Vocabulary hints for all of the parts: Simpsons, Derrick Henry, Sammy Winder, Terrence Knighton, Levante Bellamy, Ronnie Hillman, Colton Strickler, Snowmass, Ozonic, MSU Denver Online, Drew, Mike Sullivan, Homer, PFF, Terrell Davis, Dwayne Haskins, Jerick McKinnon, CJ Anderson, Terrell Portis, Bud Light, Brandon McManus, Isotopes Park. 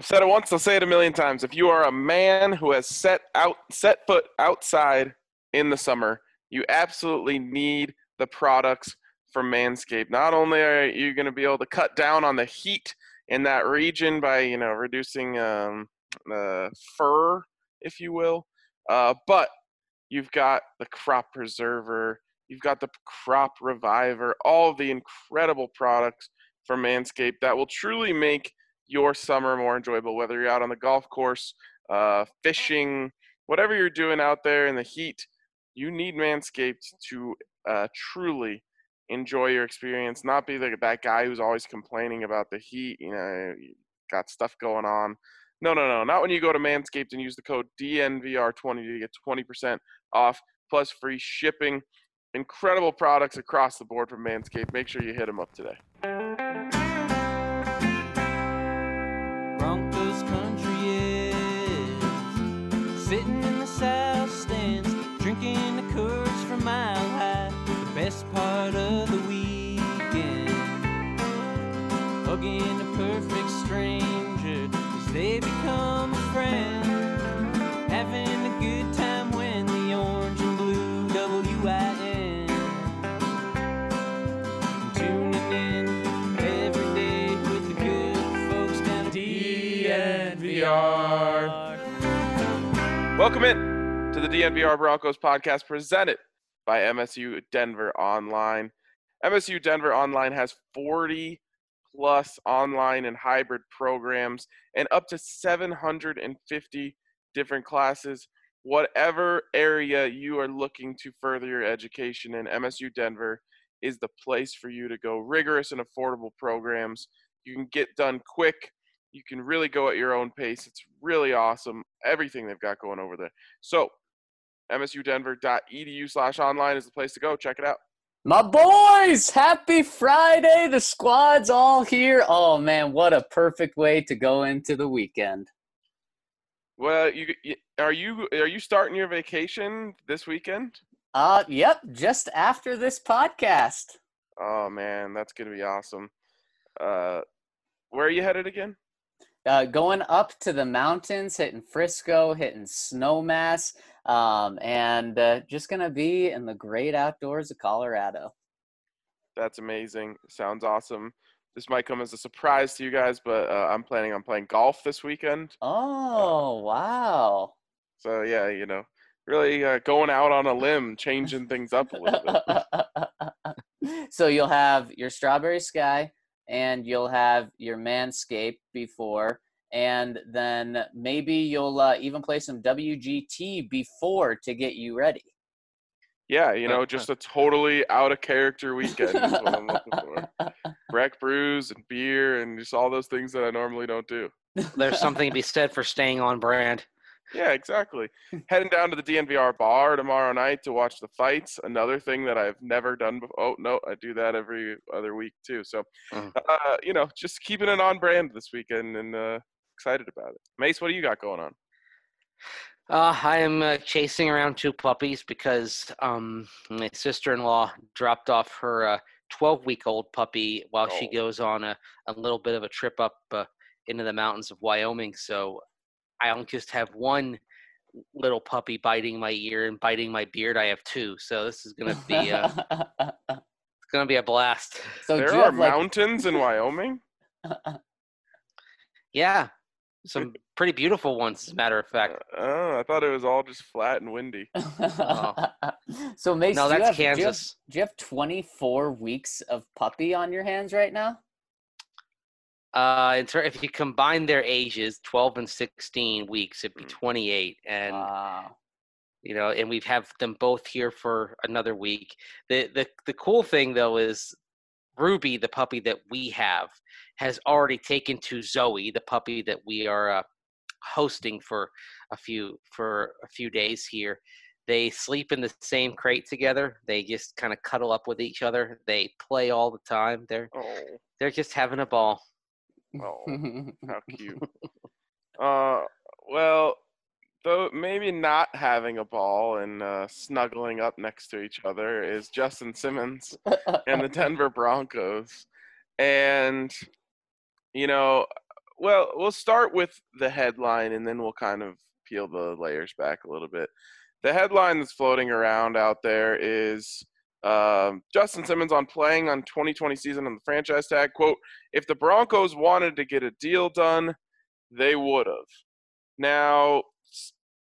I've said it once, I'll say it a million times. If you are a man who has set foot outside in the summer, you absolutely need the products from Manscaped. Not only are you going to be able to cut down on the heat in that region by, you know, reducing fur, if you will, but you've got the crop preserver, you've got the crop reviver, all of the incredible products from Manscaped that will truly make your summer more enjoyable, whether you're out on the golf course, fishing, whatever you're doing out there in the heat. You need Manscaped to truly enjoy your experience, not be that guy who's always complaining about the heat, you know, you got stuff going on. No, not when you go to Manscaped and use the code DNVR20 to get 20% off plus free shipping. Incredible products across the board from Manscaped. Make sure you hit them up today. Broncos country is sitting in the south stands, drinking the curds from Mile High, the best part of the weekend, hugging a perfect stranger as they become a friend, having a good time when the orange and blue WIN. Welcome in to the DNVR Broncos podcast presented by MSU Denver Online. MSU Denver Online has 40 plus online and hybrid programs and up to 750 different classes. Whatever area you are looking to further your education in, MSU Denver is the place for you to go. Rigorous and affordable programs. You can get done quick. You can really go at your own pace. It's really awesome, everything they've got going over there. So msudenver.edu/online is the place to go. Check it out. My boys, happy Friday. The squad's all here. Oh, man, what a perfect way to go into the weekend. Well, are you starting your vacation this weekend? Yep, just after this podcast. Oh, man, that's going to be awesome. Where are you headed again? Going up to the mountains, hitting Frisco, hitting Snowmass, and just going to be in the great outdoors of Colorado. That's amazing. Sounds awesome. This might come as a surprise to you guys, but I'm planning on playing golf this weekend. Oh, wow. So, yeah, you know, really going out on a limb, changing things up a little bit. So you'll have your Strawberry Sky, and you'll have your Manscaped before, and then maybe you'll even play some WGT before to get you ready. Yeah, you know, just a totally out-of-character weekend is what I'm looking for. Breck brews and beer and just all those things that I normally don't do. There's something to be said for staying on brand. Yeah, exactly. Heading down to the DNVR bar tomorrow night to watch the fights. Another thing that I've never done before. Oh, no, I do that every other week, too. So, you know, just keeping it on brand this weekend and excited about it. Mace, what do you got going on? I am chasing around two puppies because my sister-in-law dropped off her 12-week-old puppy while she goes on a little bit of a trip up into the mountains of Wyoming. So I don't just have one little puppy biting my ear and biting my beard. I have two, so this is gonna be it's gonna be a blast. So there are mountains in Wyoming. Yeah, some pretty beautiful ones, as a matter of fact. Oh, I thought it was all just flat and windy. Oh. So Mace, no, that's Kansas. Do you have 24 weeks of puppy on your hands right now? If you combine their ages, 12 and 16 weeks, it'd be 28. And, you know, and we've have them both here for another week. The cool thing, though, is Ruby, the puppy that we have, has already taken to Zoe, the puppy that we are hosting for a few days here. They sleep in the same crate together. They just kind of cuddle up with each other. They play all the time. They're just having a ball. Oh, how cute. Well, though maybe not having a ball and snuggling up next to each other is Justin Simmons and the Denver Broncos. And, you know, Well, we'll start with the headline, and then we'll kind of peel the layers back a little bit. The headline that's floating around out there is Justin Simmons on playing on 2020 season on the franchise tag. Quote, if the Broncos wanted to get a deal done, they would have. Now,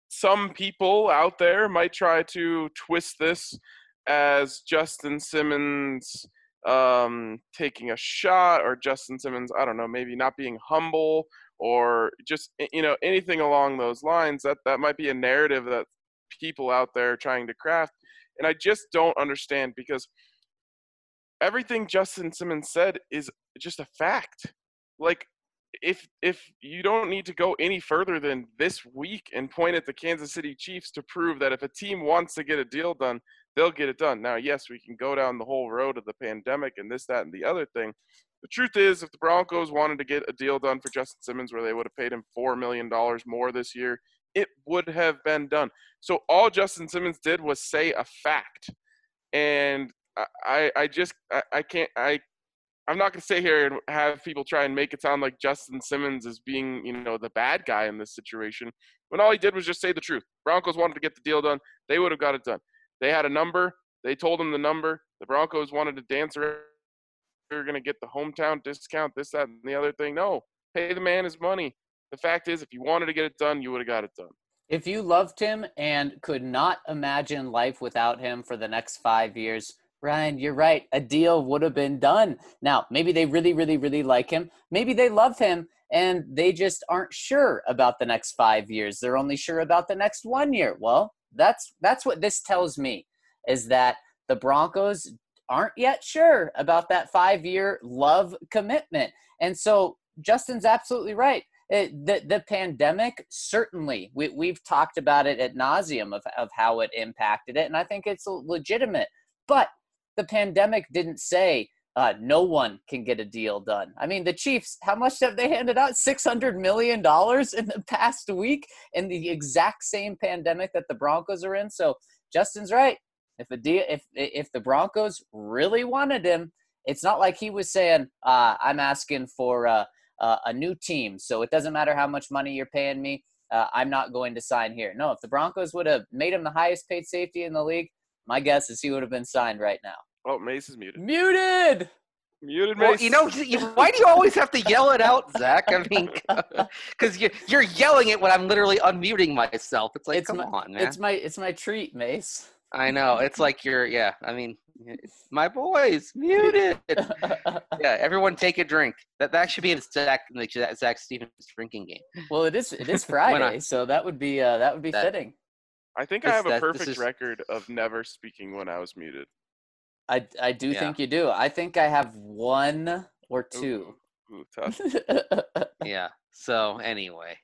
some people out there might try to twist this as Justin Simmons taking a shot, or Justin Simmons, I don't know, maybe not being humble, or just, you know, anything along those lines. That might be a narrative that people out there trying to craft. And I just don't understand, because everything Justin Simmons said is just a fact. Like, if you don't need to go any further than this week and point at the Kansas City Chiefs to prove that if a team wants to get a deal done, they'll get it done. Now, yes, we can go down the whole road of the pandemic and this, that, and the other thing. The truth is, if the Broncos wanted to get a deal done for Justin Simmons where they would have paid him $4 million more this year, it would have been done. So all Justin Simmons did was say a fact. And I'm not going to sit here and have people try and make it sound like Justin Simmons is being, you know, the bad guy in this situation, when all he did was just say the truth. Broncos wanted to get the deal done. They would have got it done. They had a number. They told him the number. The Broncos wanted to dance around. They were going to get the hometown discount, this, that, and the other thing. No, pay the man his money. The fact is, if you wanted to get it done, you would have got it done. If you loved him and could not imagine life without him for the next 5 years, Ryan, you're right. A deal would have been done. Now, maybe they really, really, really like him. Maybe they love him and they just aren't sure about the next 5 years. They're only sure about the next 1 year. Well, that's what this tells me, is that the Broncos aren't yet sure about that 5-year love commitment. And so Justin's absolutely right. The pandemic, certainly, we've talked about it ad nauseum of how it impacted it. And I think it's legitimate. But the pandemic didn't say no one can get a deal done. I mean, the Chiefs, how much have they handed out? $600 million in the past week, in the exact same pandemic that the Broncos are in. So Justin's right. If the Broncos really wanted him, it's not like he was saying, I'm asking for a new team, so it doesn't matter how much money you're paying me. I'm not going to sign here. No, if the Broncos would have made him the highest paid safety in the league, my guess is he would have been signed right now. Oh, Mace is muted. Muted, Mace. Well, you know, why do you always have to yell it out, Zach? I mean, because you're yelling it when I'm literally unmuting myself. It's like, come on, man. It's my treat, Mace. I know. It's like it's my boys muted. Yeah, everyone take a drink. That should be in Zach Stephen's drinking game. Well, it is Friday, so that would be fitting. I think I have a perfect record of never speaking when I was muted. I think you do. I think I have one or two. Ooh, tough. Yeah. So anyway,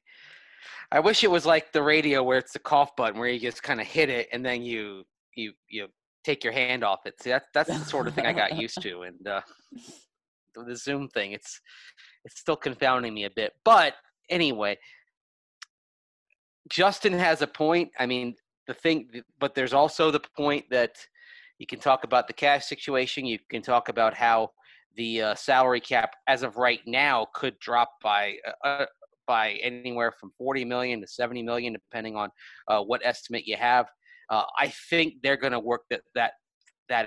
I wish it was like the radio where it's the cough button where you just kind of hit it and then you take your hand off it. See, that's the sort of thing I got used to. And the Zoom thing, it's still confounding me a bit. But anyway, Justin has a point. I mean, but there's also the point that you can talk about the cash situation. You can talk about how the salary cap as of right now could drop by anywhere from 40 million to 70 million, depending on what estimate you have. I think they're going to work that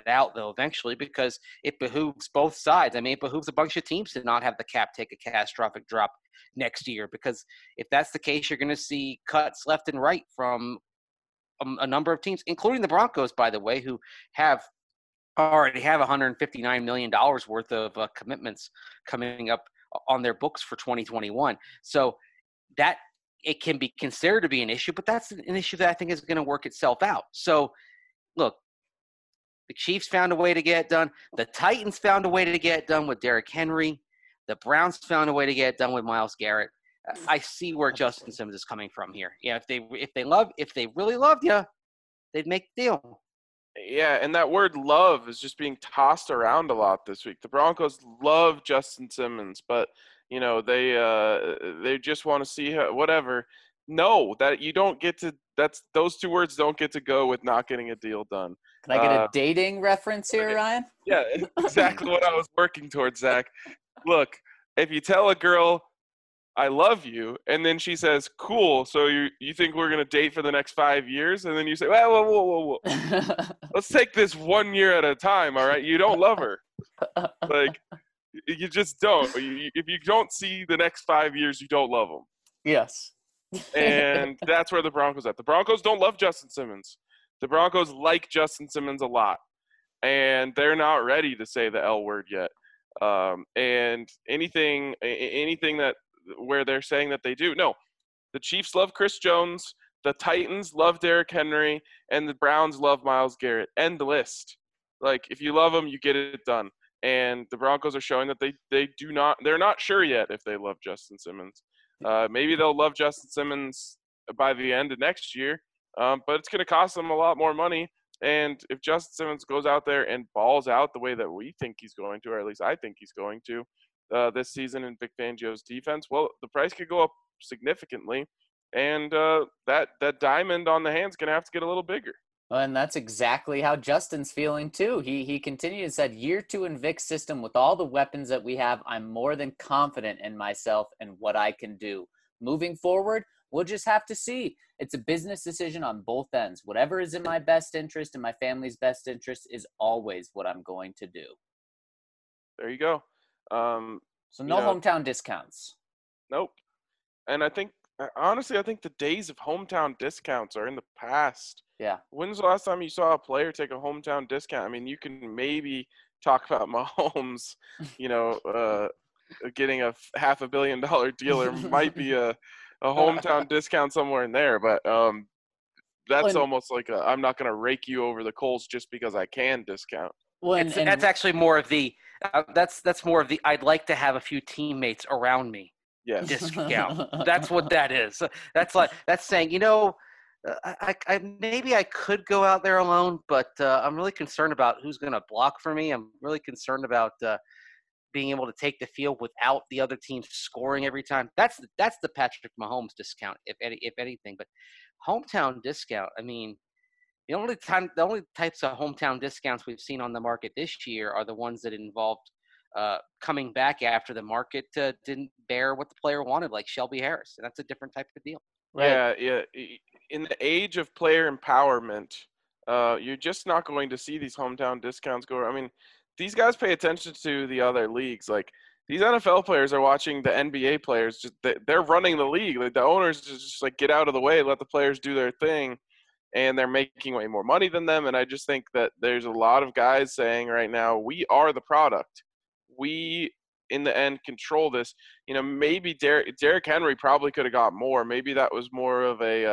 out, though, eventually, because it behooves both sides. I mean, it behooves a bunch of teams to not have the cap take a catastrophic drop next year, because if that's the case, you're going to see cuts left and right from a number of teams, including the Broncos, by the way, who have already have $159 million worth of commitments coming up on their books for 2021. So that it can be considered to be an issue, but that's an issue that I think is going to work itself out. So look, the Chiefs found a way to get it done. The Titans found a way to get it done with Derrick Henry. The Browns found a way to get it done with Myles Garrett. I see where Justin Simmons is coming from here. Yeah. If they really loved you, they'd make the deal. Yeah, and that word love is just being tossed around a lot this week. The Broncos love Justin Simmons, but, you know, they just want to see whatever. No, that you don't get to – that's those two words don't get to go with not getting a deal done. Can I get a dating reference here, Ryan? Yeah, exactly what I was working towards, Zach. Look, if you tell a girl I love you. And then she says, cool. So you think we're going to date for the next 5 years? And then you say, whoa. Let's take this 1 year at a time. All right. You don't love her. Like, you just don't. If you don't see the next 5 years, you don't love them. Yes. And that's where the Broncos at. The Broncos don't love Justin Simmons. The Broncos like Justin Simmons a lot. And they're not ready to say the L word yet. And anything that, where they're saying that they do. No, the Chiefs love Chris Jones, the Titans love Derrick Henry, and the Browns love Myles Garrett. End the list. Like, if you love them, you get it done. And the Broncos are showing that they do not – they're not sure yet if they love Justin Simmons. Maybe they'll love Justin Simmons by the end of next year, but it's going to cost them a lot more money. And if Justin Simmons goes out there and balls out the way that we think he's going to, or at least I think he's going to, this season in Vic Fangio's defense, well, the price could go up significantly, and that diamond on the hand's gonna have to get a little bigger. Well, and that's exactly how Justin's feeling too. He continued and said, "Year two in Vic's system, with all the weapons that we have, I'm more than confident in myself and what I can do. Moving forward, we'll just have to see. It's a business decision on both ends. Whatever is in my best interest and my family's best interest is always what I'm going to do." There you go. So no hometown discounts. Nope. And I think, honestly, the days of hometown discounts are in the past. Yeah. When's the last time you saw a player take a hometown discount? I mean, you can maybe talk about Mahomes, getting a $500 million deal, or might be a hometown discount somewhere in there. But that's almost like I'm not going to rake you over the coals just because I can discount. Well, and that's actually more of the that's more of the I'd like to have a few teammates around me. Yes. Discount. That's what that is. That's saying, I maybe I could go out there alone, but I'm really concerned about who's going to block for me. I'm really concerned about being able to take the field without the other team scoring every time. That's the Patrick Mahomes discount, if anything. But hometown discount, I mean. The only types of hometown discounts we've seen on the market this year are the ones that involved coming back after the market didn't bear what the player wanted, like Shelby Harris. And that's a different type of deal. Right? Yeah. In the age of player empowerment, you're just not going to see these hometown discounts go. I mean, these guys pay attention to the other leagues. Like, these NFL players are watching the NBA players. They're running the league. Like, the owners just like get out of the way, let the players do their thing. And they're making way more money than them. And I just think that there's a lot of guys saying right now, we are the product. We, in the end, control this. You know, maybe Derrick Henry probably could have got more. Maybe that was more of a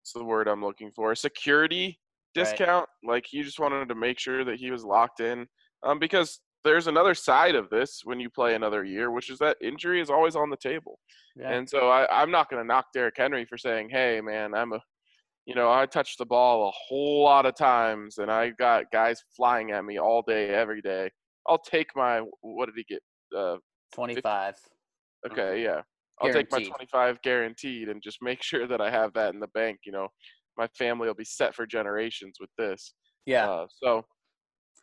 what's the word I'm looking for? A security discount. Right. Like, he just wanted to make sure that he was locked in. Because there's another side of this when you play another year, which is that injury is always on the table. Yeah. And so I'm not going to knock Derrick Henry for saying, hey, man, I touched the ball a whole lot of times, and I got guys flying at me all day, every day. I'll take my – what did he get? 25. 50? Okay, yeah. I'll take my 25 guaranteed and just make sure that I have that in the bank. You know, my family will be set for generations with this. Yeah. So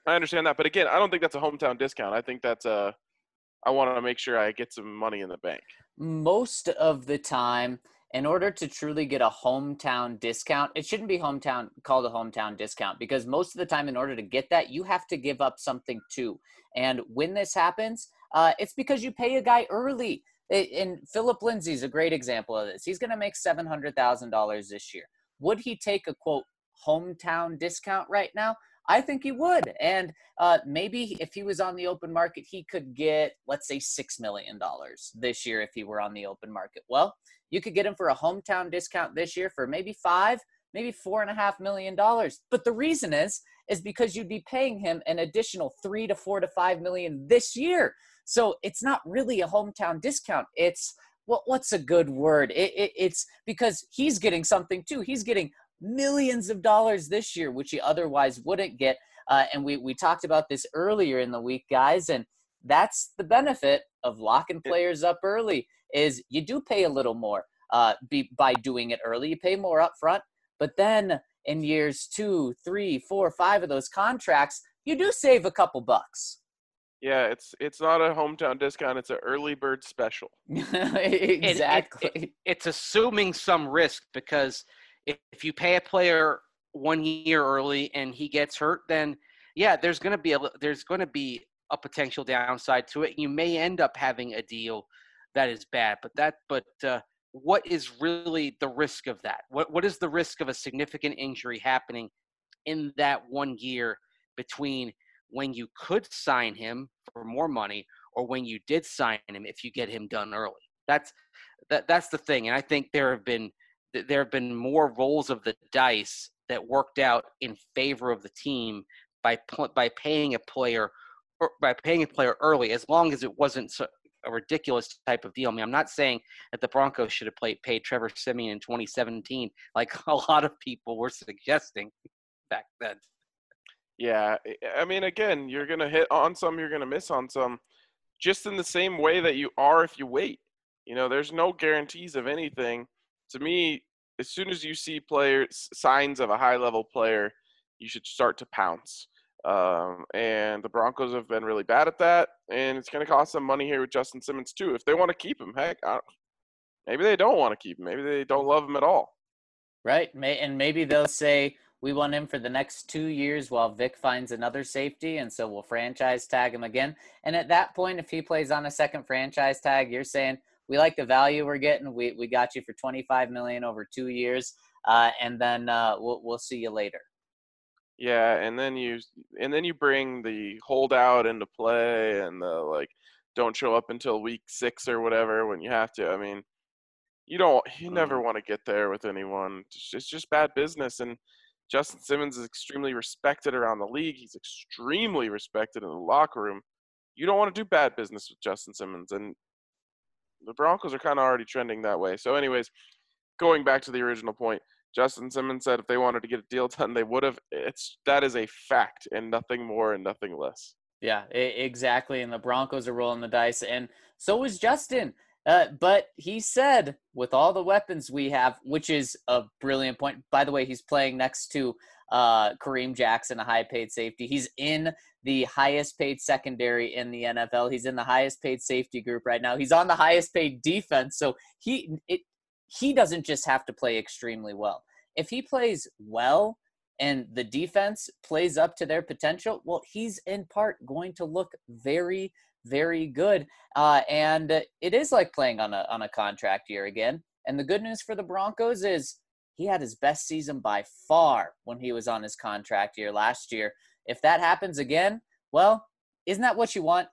I understand that. But, again, I don't think that's a hometown discount. I think that's a – I want to make sure I get some money in the bank. Most of the time – in order to truly get a hometown discount, it shouldn't be called a hometown discount, because most of the time in order to get that, you have to give up something too. And when this happens, it's because you pay a guy early. And Philip Lindsay's a great example of this. He's going to make $700,000 this year. Would he take a, quote, hometown discount right now? I think he would. And maybe if he was on the open market, he could get, let's say, $6 million this year if he were on the open market. Well, you could get him for a hometown discount this year for maybe $4.5 million. But the reason is because you'd be paying him an additional $3 to $4 to $5 million this year. So it's not really a hometown discount. It's what's a good word? It's because he's getting something too. He's getting millions of dollars this year, which he otherwise wouldn't get. And we talked about this earlier in the week, guys, and that's the benefit of locking players up early, is you do pay a little more by doing it early. You pay more up front, but then in years 2, 3, 4, 5 of those contracts, you do save a couple bucks. Yeah, it's not a hometown discount. It's an early bird special. Exactly. It's assuming some risk, because if you pay a player 1 year early and he gets hurt, then yeah, there's going to be a potential downside to it. You may end up having a deal that is bad, but what is really the risk of that? What is the risk of a significant injury happening in that 1 year between when you could sign him for more money or when you did sign him if you get him done early? That's the thing. And I think there have been more rolls of the dice that worked out in favor of the team by paying a player early, as long as it wasn't a ridiculous type of deal. I mean, I'm not saying that the Broncos should have paid Trevor Siemian in 2017, like a lot of people were suggesting back then. Yeah, I mean, again, you're going to hit on some, you're going to miss on some, just in the same way that you are if you wait. You know, there's no guarantees of anything. To me, as soon as you see signs of a high-level player, you should start to pounce. And the Broncos have been really bad at that, and it's going to cost them money here with Justin Simmons too. If they want to keep him, heck, maybe they don't want to keep him. Maybe they don't love him at all. Right, and maybe they'll say, we want him for the next 2 years while Vic finds another safety, and so we'll franchise tag him again. And at that point, if he plays on a second franchise tag, you're saying, we like the value we're getting. We got you for $25 million over 2 years, and then we'll see you later. Yeah, and then you bring the holdout into play and the don't show up until week 6 or whatever when you have to. I mean, you never want to get there with anyone. It's just bad business. And Justin Simmons is extremely respected around the league. He's extremely respected in the locker room. You don't want to do bad business with Justin Simmons, and the Broncos are kind of already trending that way. So anyways, going back to the original point, Justin Simmons said if they wanted to get a deal done, they would have. That is a fact, and nothing more and nothing less. Yeah, exactly. And the Broncos are rolling the dice, and so was Justin. But he said, with all the weapons we have, which is a brilliant point. By the way, he's playing next to Kareem Jackson, a high-paid safety. He's in the highest-paid secondary in the NFL. He's in the highest-paid safety group right now. He's on the highest-paid defense, so he doesn't just have to play extremely well. If he plays well and the defense plays up to their potential, well, he's in part going to look very, very good. And it is like playing on a contract year again. And the good news for the Broncos is he had his best season by far when he was on his contract year last year. If that happens again, well, isn't that what you want?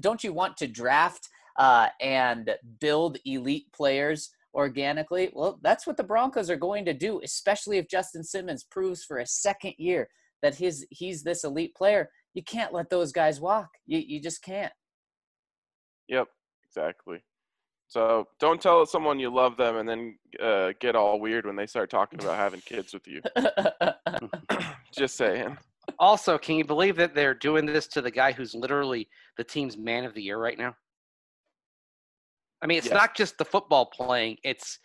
Don't you want to draft and build elite players organically? Well, that's what the Broncos are going to do, especially if Justin Simmons proves for a second year that he's this elite player. You can't let those guys walk. You just can't. Yep, exactly. So don't tell someone you love them and then get all weird when they start talking about having kids with you. Just saying. Also, can you believe that they're doing this to the guy who's literally the team's man of the year right now? I mean, it's not just the football playing. It's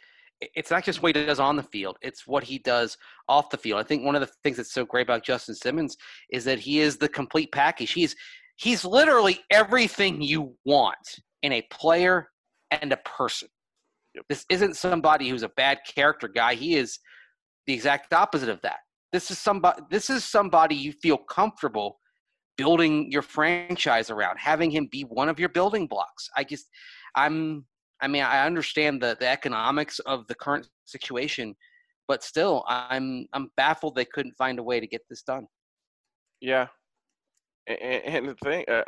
not just what he does on the field. It's what he does off the field. I think one of the things that's so great about Justin Simmons is that he is the complete package. He's literally everything you want in a player and a person. Yep. This isn't somebody who's a bad character guy. He is the exact opposite of that. This is somebody you feel comfortable building your franchise around, having him be one of your building blocks. I understand the economics of the current situation, but still, I'm baffled they couldn't find a way to get this done. Yeah, and the thing, I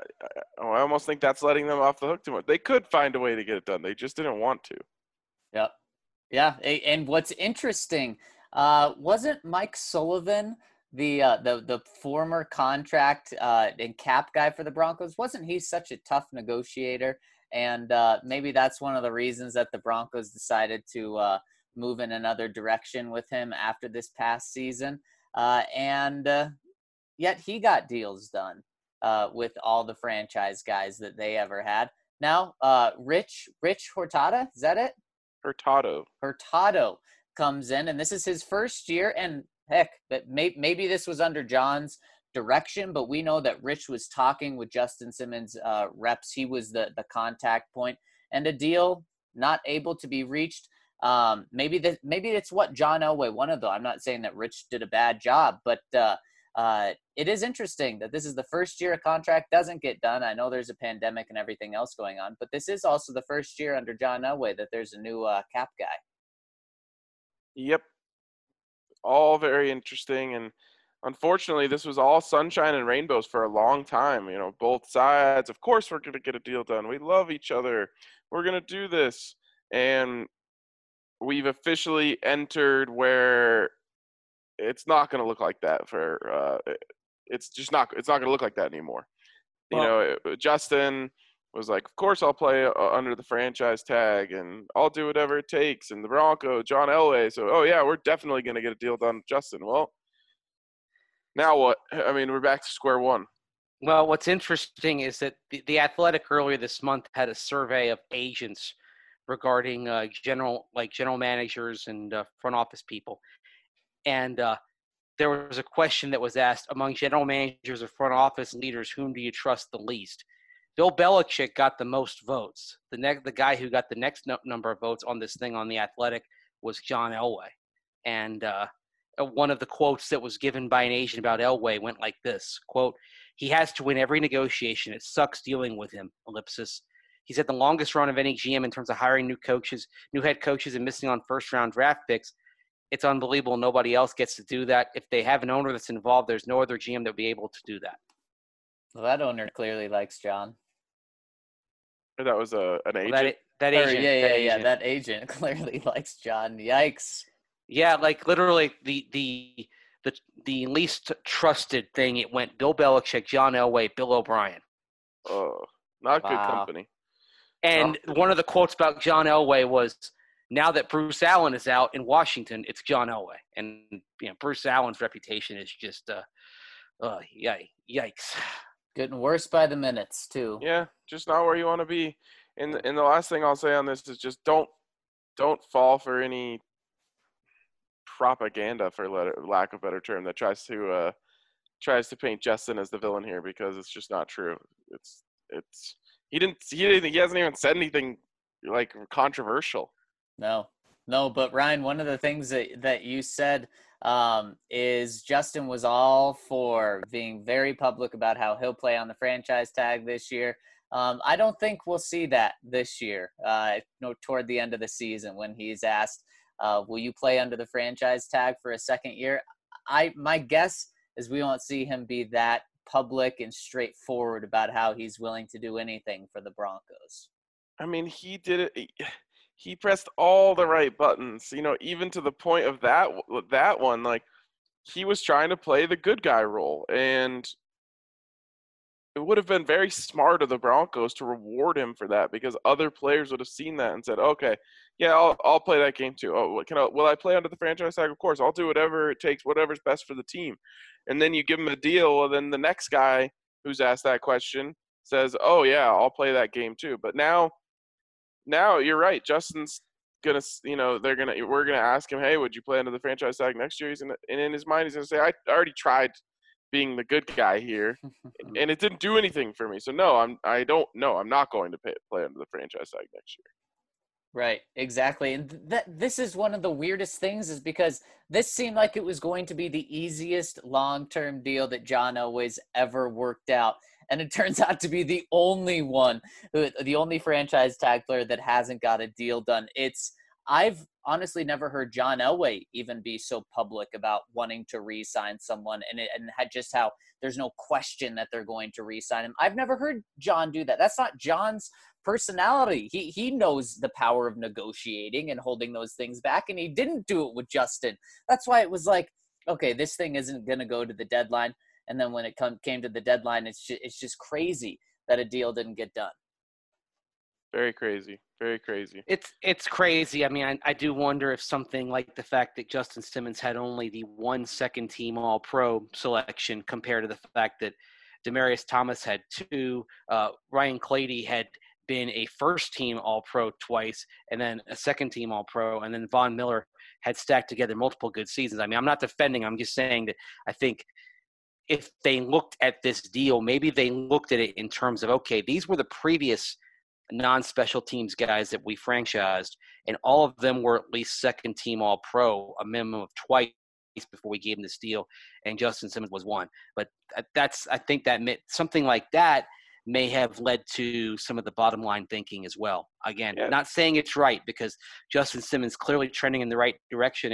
almost think that's letting them off the hook too much. They could find a way to get it done. They just didn't want to. Yep. Yeah, and what's interesting, wasn't Mike Sullivan the former contract and cap guy for the Broncos? Wasn't he such a tough negotiator? And maybe that's one of the reasons that the Broncos decided to move in another direction with him after this past season. And yet he got deals done with all the franchise guys that they ever had. Now, Rich Hurtado, is that it? Hurtado comes in, and this is his first year. And heck, maybe this was under John's direction, but we know that Rich was talking with Justin Simmons reps. He was the contact point, and a deal not able to be reached. Maybe it's what John Elway wanted, though. I'm not saying that Rich did a bad job, but it is interesting that this is the first year a contract doesn't get done. I know there's a pandemic and everything else going on, but this is also the first year under John Elway that there's a new cap guy. Yep. All very interesting. And unfortunately, this was all sunshine and rainbows for a long time. You know, both sides, of course, we're going to get a deal done. We love each other. We're going to do this. And we've officially entered where it's not going to look like that for it's not going to look like that anymore. Justin was like, of course I'll play under the franchise tag and I'll do whatever it takes. And the Bronco, John Elway. So, oh yeah, we're definitely going to get a deal done with Justin. Well, now what? I mean, we're back to square one. Well, what's interesting is that the Athletic earlier this month had a survey of agents regarding general managers and front office people. And there was a question that was asked among general managers or front office leaders, whom do you trust the least? Bill Belichick got the most votes. The guy who got the next number of votes on this thing on The Athletic was John Elway. And one of the quotes that was given by an agent about Elway went like this, quote, "He has to win every negotiation. It sucks dealing with him, ellipsis. He's at the longest run of any GM in terms of hiring new coaches, new head coaches, and missing on first-round draft picks. It's unbelievable. Nobody else gets to do that. If they have an owner that's involved, there's no other GM that would be able to do that." Well, that owner clearly likes John. That was an agent? Well, that agent. Or, yeah. That agent clearly likes John. Yikes. Yeah, like literally the least trusted thing, it went Bill Belichick, John Elway, Bill O'Brien. Oh, not good company. And one of the quotes about John Elway was, now that Bruce Allen is out in Washington, it's John Elway. And Bruce Allen's reputation is just, yikes. Getting worse by the minutes, too. Yeah, just not where you want to be. And the last thing I'll say on this is just don't fall for any propaganda, for lack of a better term, that tries to paint Justin as the villain here, because it's just not true. He hasn't even said anything like controversial. No, but Ryan, one of the things that you said is Justin was all for being very public about how he'll play on the franchise tag this year. I don't think we'll see that this year, toward the end of the season when he's asked, will you play under the franchise tag for a second year? My guess is we won't see him be that public and straightforward about how he's willing to do anything for the Broncos. I mean, he did it. He pressed all the right buttons, even to the point of that one. Like, he was trying to play the good guy role, and it would have been very smart of the Broncos to reward him for that, because other players would have seen that and said, "Okay, yeah, I'll play that game too. Oh, will I play under the franchise tag? Of course, I'll do whatever it takes, whatever's best for the team." And then you give him a deal, and then the next guy who's asked that question says, "Oh yeah, I'll play that game too." But now you're right. Justin's gonna, we're gonna ask him, "Hey, would you play under the franchise tag next year?" And in his mind, he's gonna say, "I already tried being the good guy here, and it didn't do anything for me. So no, I'm not going to play under the franchise tag next year." Right, exactly. And this is one of the weirdest things, is because this seemed like it was going to be the easiest long-term deal that John Elway's ever worked out. And it turns out to be the only franchise tag player that hasn't got a deal done. I've honestly never heard John Elway even be so public about wanting to re-sign someone and just how there's no question that they're going to re-sign him. I've never heard John do that. That's not John's personality. He knows the power of negotiating and holding those things back, and he didn't do it with Justin. That's why it was like, okay, this thing isn't going to go to the deadline. And then when it came to the deadline, it's just crazy that a deal didn't get done. Very crazy. Very crazy. It's crazy. I mean, I do wonder if something like the fact that Justin Simmons had only the one second-team All-Pro selection compared to the fact that Demarius Thomas had two, Ryan Clady had been a first-team All-Pro twice, and then a second-team All-Pro, and then Von Miller had stacked together multiple good seasons. I mean, I'm not defending. I'm just saying that I think – if they looked at this deal, maybe they looked at it in terms of, okay, these were the previous non-special teams guys that we franchised, and all of them were at least second team All-Pro, a minimum of twice before we gave him this deal, and Justin Simmons was one. But that's, I think that meant something like that may have led to some of the bottom line thinking as well. Again, not saying it's right, because Justin Simmons clearly trending in the right direction,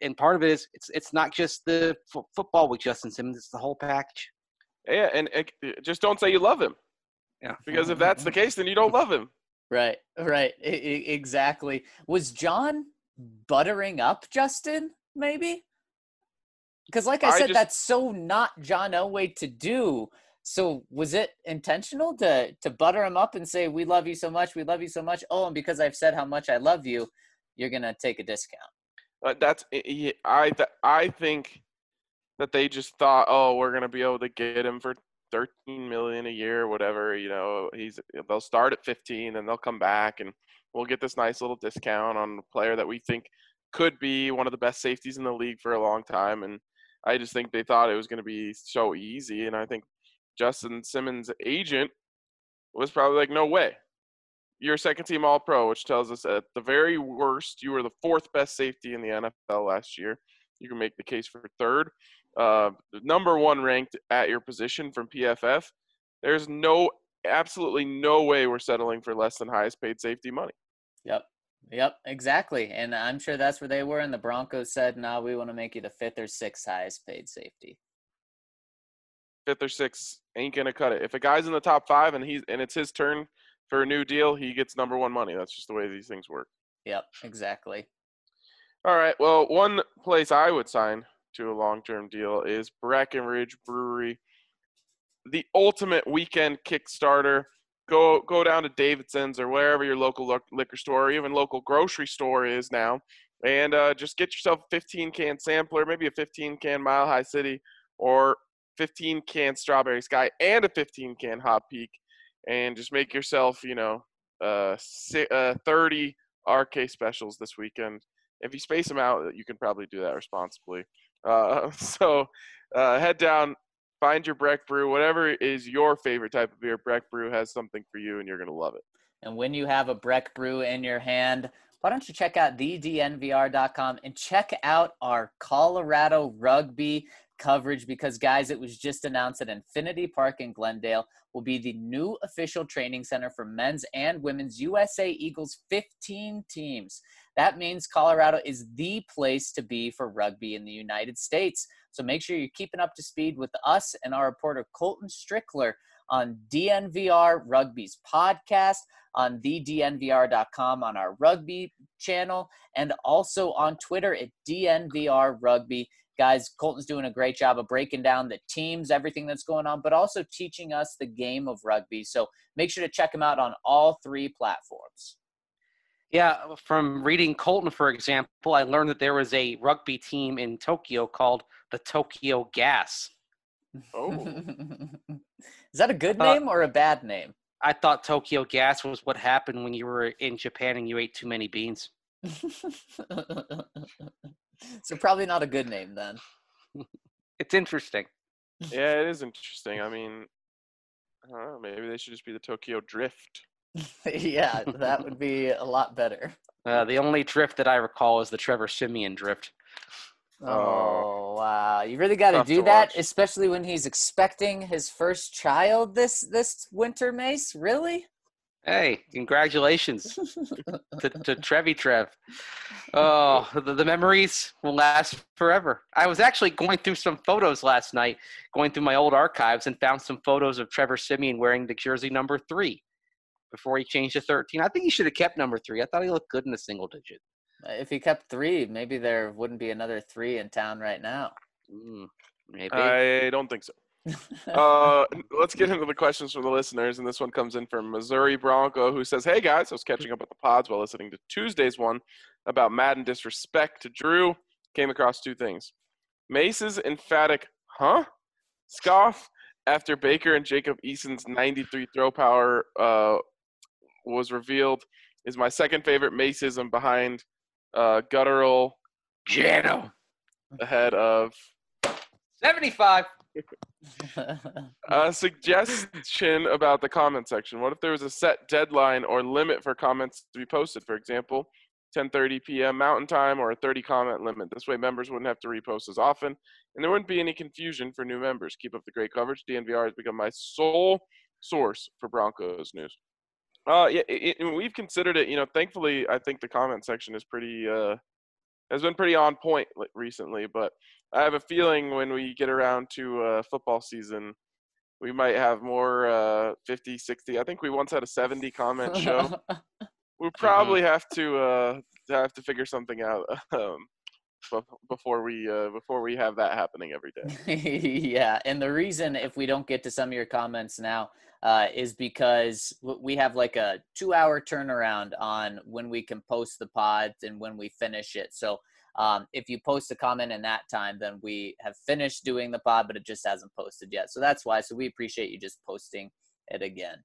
and part of it is it's not just the football with Justin Simmons, it's the whole package. Yeah, and just don't say you love him. Yeah. Because if that's the case, then you don't love him. Right, right, exactly. Was John buttering up Justin, maybe? Because like I said, that's so not John Elway to do. So was it intentional to butter him up and say, we love you so much, we love you so much. Oh, and because I've said how much I love you, you're going to take a discount. I think that they just thought, oh, we're going to be able to get him for $13 million a year or whatever. You know, they'll start at 15 and they'll come back and we'll get this nice little discount on a player that we think could be one of the best safeties in the league for a long time. And I just think they thought it was going to be so easy. And I think Justin Simmons' agent was probably like, no way. You're second team All-Pro, which tells us at the very worst, you were the fourth best safety in the NFL last year. You can make the case for third. Number one ranked at your position from PFF. There's absolutely no way we're settling for less than highest paid safety money. Yep, exactly. And I'm sure that's where they were. And the Broncos said, no, we want to make you the fifth or sixth highest paid safety. Fifth or sixth ain't going to cut it. If a guy's in the top five and it's his turn for a new deal, he gets number one money. That's just the way these things work. Yep, exactly. All right. Well, one place I would sign to a long-term deal is Breckenridge Brewery, the ultimate weekend Kickstarter. Go down to Davidson's or wherever your local liquor store or even local grocery store is now, and just get yourself a 15-can sampler, maybe a 15-can Mile High City or 15-can Strawberry Sky and a 15-can Hot Peak. And just make yourself, 30 RK specials this weekend. If you space them out, you can probably do that responsibly. So head down, find your Breck Brew. Whatever is your favorite type of beer, Breck Brew has something for you, and you're going to love it. And when you have a Breck Brew in your hand, why don't you check out thednvr.com and check out our Colorado Rugby coverage, because guys, it was just announced that Infinity Park in Glendale will be the new official training center for men's and women's USA Eagles 15 teams. That means Colorado is the place to be for rugby in the United States. So make sure you're keeping up to speed with us and our reporter Colton Strickler on DNVR Rugby's podcast, on thednvr.com, on our rugby channel, and also on Twitter at DNVR Rugby. Guys, Colton's doing a great job of breaking down the teams, everything that's going on, but also teaching us the game of rugby. So make sure to check him out on all three platforms. Yeah, from reading Colton, for example, I learned that there was a rugby team in Tokyo called the Tokyo Gas. Oh. Is that a good name or a bad name? I thought Tokyo Gas was what happened when you were in Japan and you ate too many beans. So probably not a good name then. It's interesting. Yeah, it is interesting. I mean, I don't know, maybe they should just be the Tokyo Drift. Yeah, that would be a lot better. The only drift that I recall is the Trevor Siemian drift. Oh, wow. You really got to do that, especially when he's expecting his first child this winter, Mace? Really? Hey, congratulations to Trevi Trev. Oh, the memories will last forever. I was actually going through some photos last night, going through my old archives, and found some photos of Trevor Siemian wearing the jersey number 3 before he changed to 13. I think he should have kept number 3. I thought he looked good in a single digit. If he kept 3, maybe there wouldn't be another 3 in town right now. Maybe. I don't think so. Let's get into the questions from the listeners, and this one comes in from Missouri Bronco, who says, hey guys, I was catching up with the pods while listening to Tuesday's one about Madden disrespect to Drew. Came across two things: Mace's emphatic huh scoff after Baker and Jacob Eason's 93 throw power was revealed is my second favorite Maceism, behind guttural Jano ahead of 75. Suggestion about the comment section. What if there was a set deadline or limit for comments to be posted? For example, 10:30 p.m. Mountain Time or a 30-comment limit. This way, members wouldn't have to repost as often, and there wouldn't be any confusion for new members. Keep up the great coverage. DNVR has become my sole source for Broncos news. We've considered it. You know, thankfully, I think the comment section is pretty has been pretty on point recently. But I have a feeling when we get around to football season, we might have more 50, 60. I think we once had a 70-comment show. We'll probably have to figure something out before we have that happening every day. Yeah, and the reason if we don't get to some of your comments now is because we have like a 2-hour turnaround on when we can post the pods and when we finish it. So if you post a comment in that time, then we have finished doing the pod, but it just hasn't posted yet. So that's why. So we appreciate you just posting it again.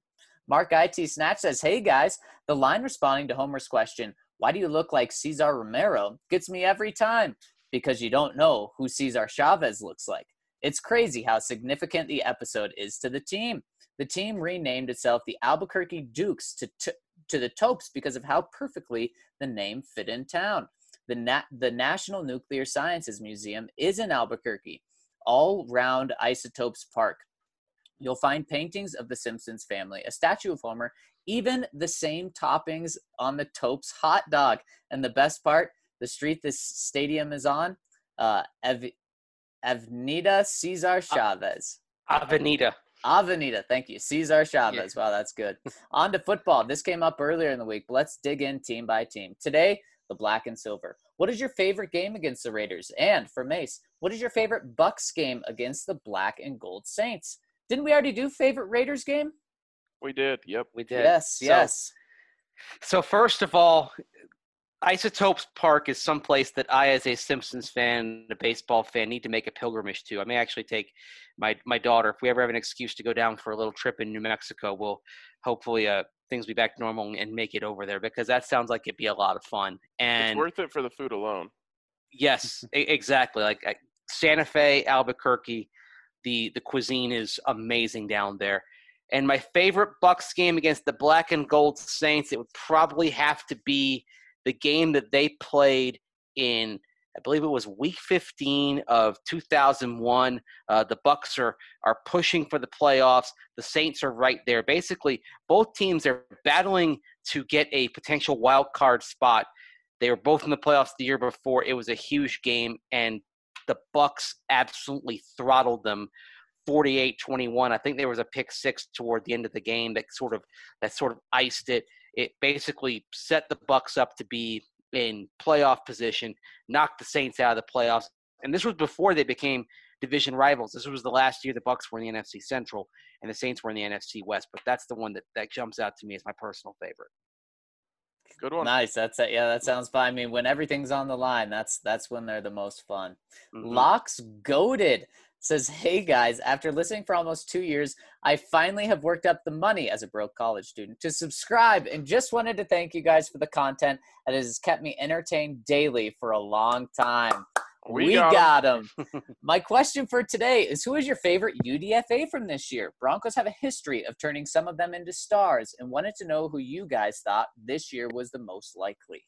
Mark IT Snatch says, hey guys, the line responding to Homer's question, why do you look like Cesar Romero, gets me every time, because you don't know who Cesar Chavez looks like. It's crazy how significant the episode is to the team. The team renamed itself the Albuquerque Dukes to the Topes because of how perfectly the name fit in town. The National Nuclear Sciences Museum is in Albuquerque, all round Isotopes Park. You'll find paintings of the Simpsons family, a statue of Homer, even the same toppings on the Topes hot dog. And the best part, the street this stadium is on, Avenida Cesar Chavez. Avenida. Thank you. Cesar Chavez. Yeah. Wow, that's good. On to football. This came up earlier in the week, but let's dig in team by team. Today, the black and silver. What is your favorite game against the Raiders? And for Mace, what is your favorite Bucks game against the black and gold Saints? Didn't we already do favorite Raiders game? We did. Yep, we did. Yes. So first of all, Isotopes Park is someplace that I, as a Simpsons fan, a baseball fan, need to make a pilgrimage to. I may actually take my daughter. If we ever have an excuse to go down for a little trip in New Mexico, we'll hopefully things be back normal and make it over there, because that sounds like it'd be a lot of fun. And it's worth it for the food alone. Yes, exactly. Like Santa Fe, Albuquerque. The cuisine is amazing down there. And my favorite Bucks game against the black and gold Saints, it would probably have to be the game that they played in, I believe it was week 15 of 2001. The Bucks are pushing for the playoffs. The Saints are right there. Basically, both teams are battling to get a potential wild card spot. They were both in the playoffs the year before. It was a huge game, and the Bucks absolutely throttled them 48-21. I think there was a pick six toward the end of the game that sort of iced it. It basically set the Bucks up to be in playoff position, knocked the Saints out of the playoffs. And this was before they became division rivals. This was the last year the Bucks were in the NFC Central and the Saints were in the NFC West. But that's the one that jumps out to me as my personal favorite. Good one. Nice. That's it. Yeah, that sounds fine. I mean, when everything's on the line, that's when they're the most fun. Mm-hmm. Locks Goated says, hey guys, after listening for almost 2 years, I finally have worked up the money as a broke college student to subscribe, and just wanted to thank you guys for the content that has kept me entertained daily for a long time. We got him. My question for today is, who is your favorite UDFA from this year? Broncos have a history of turning some of them into stars, and wanted to know who you guys thought this year was the most likely.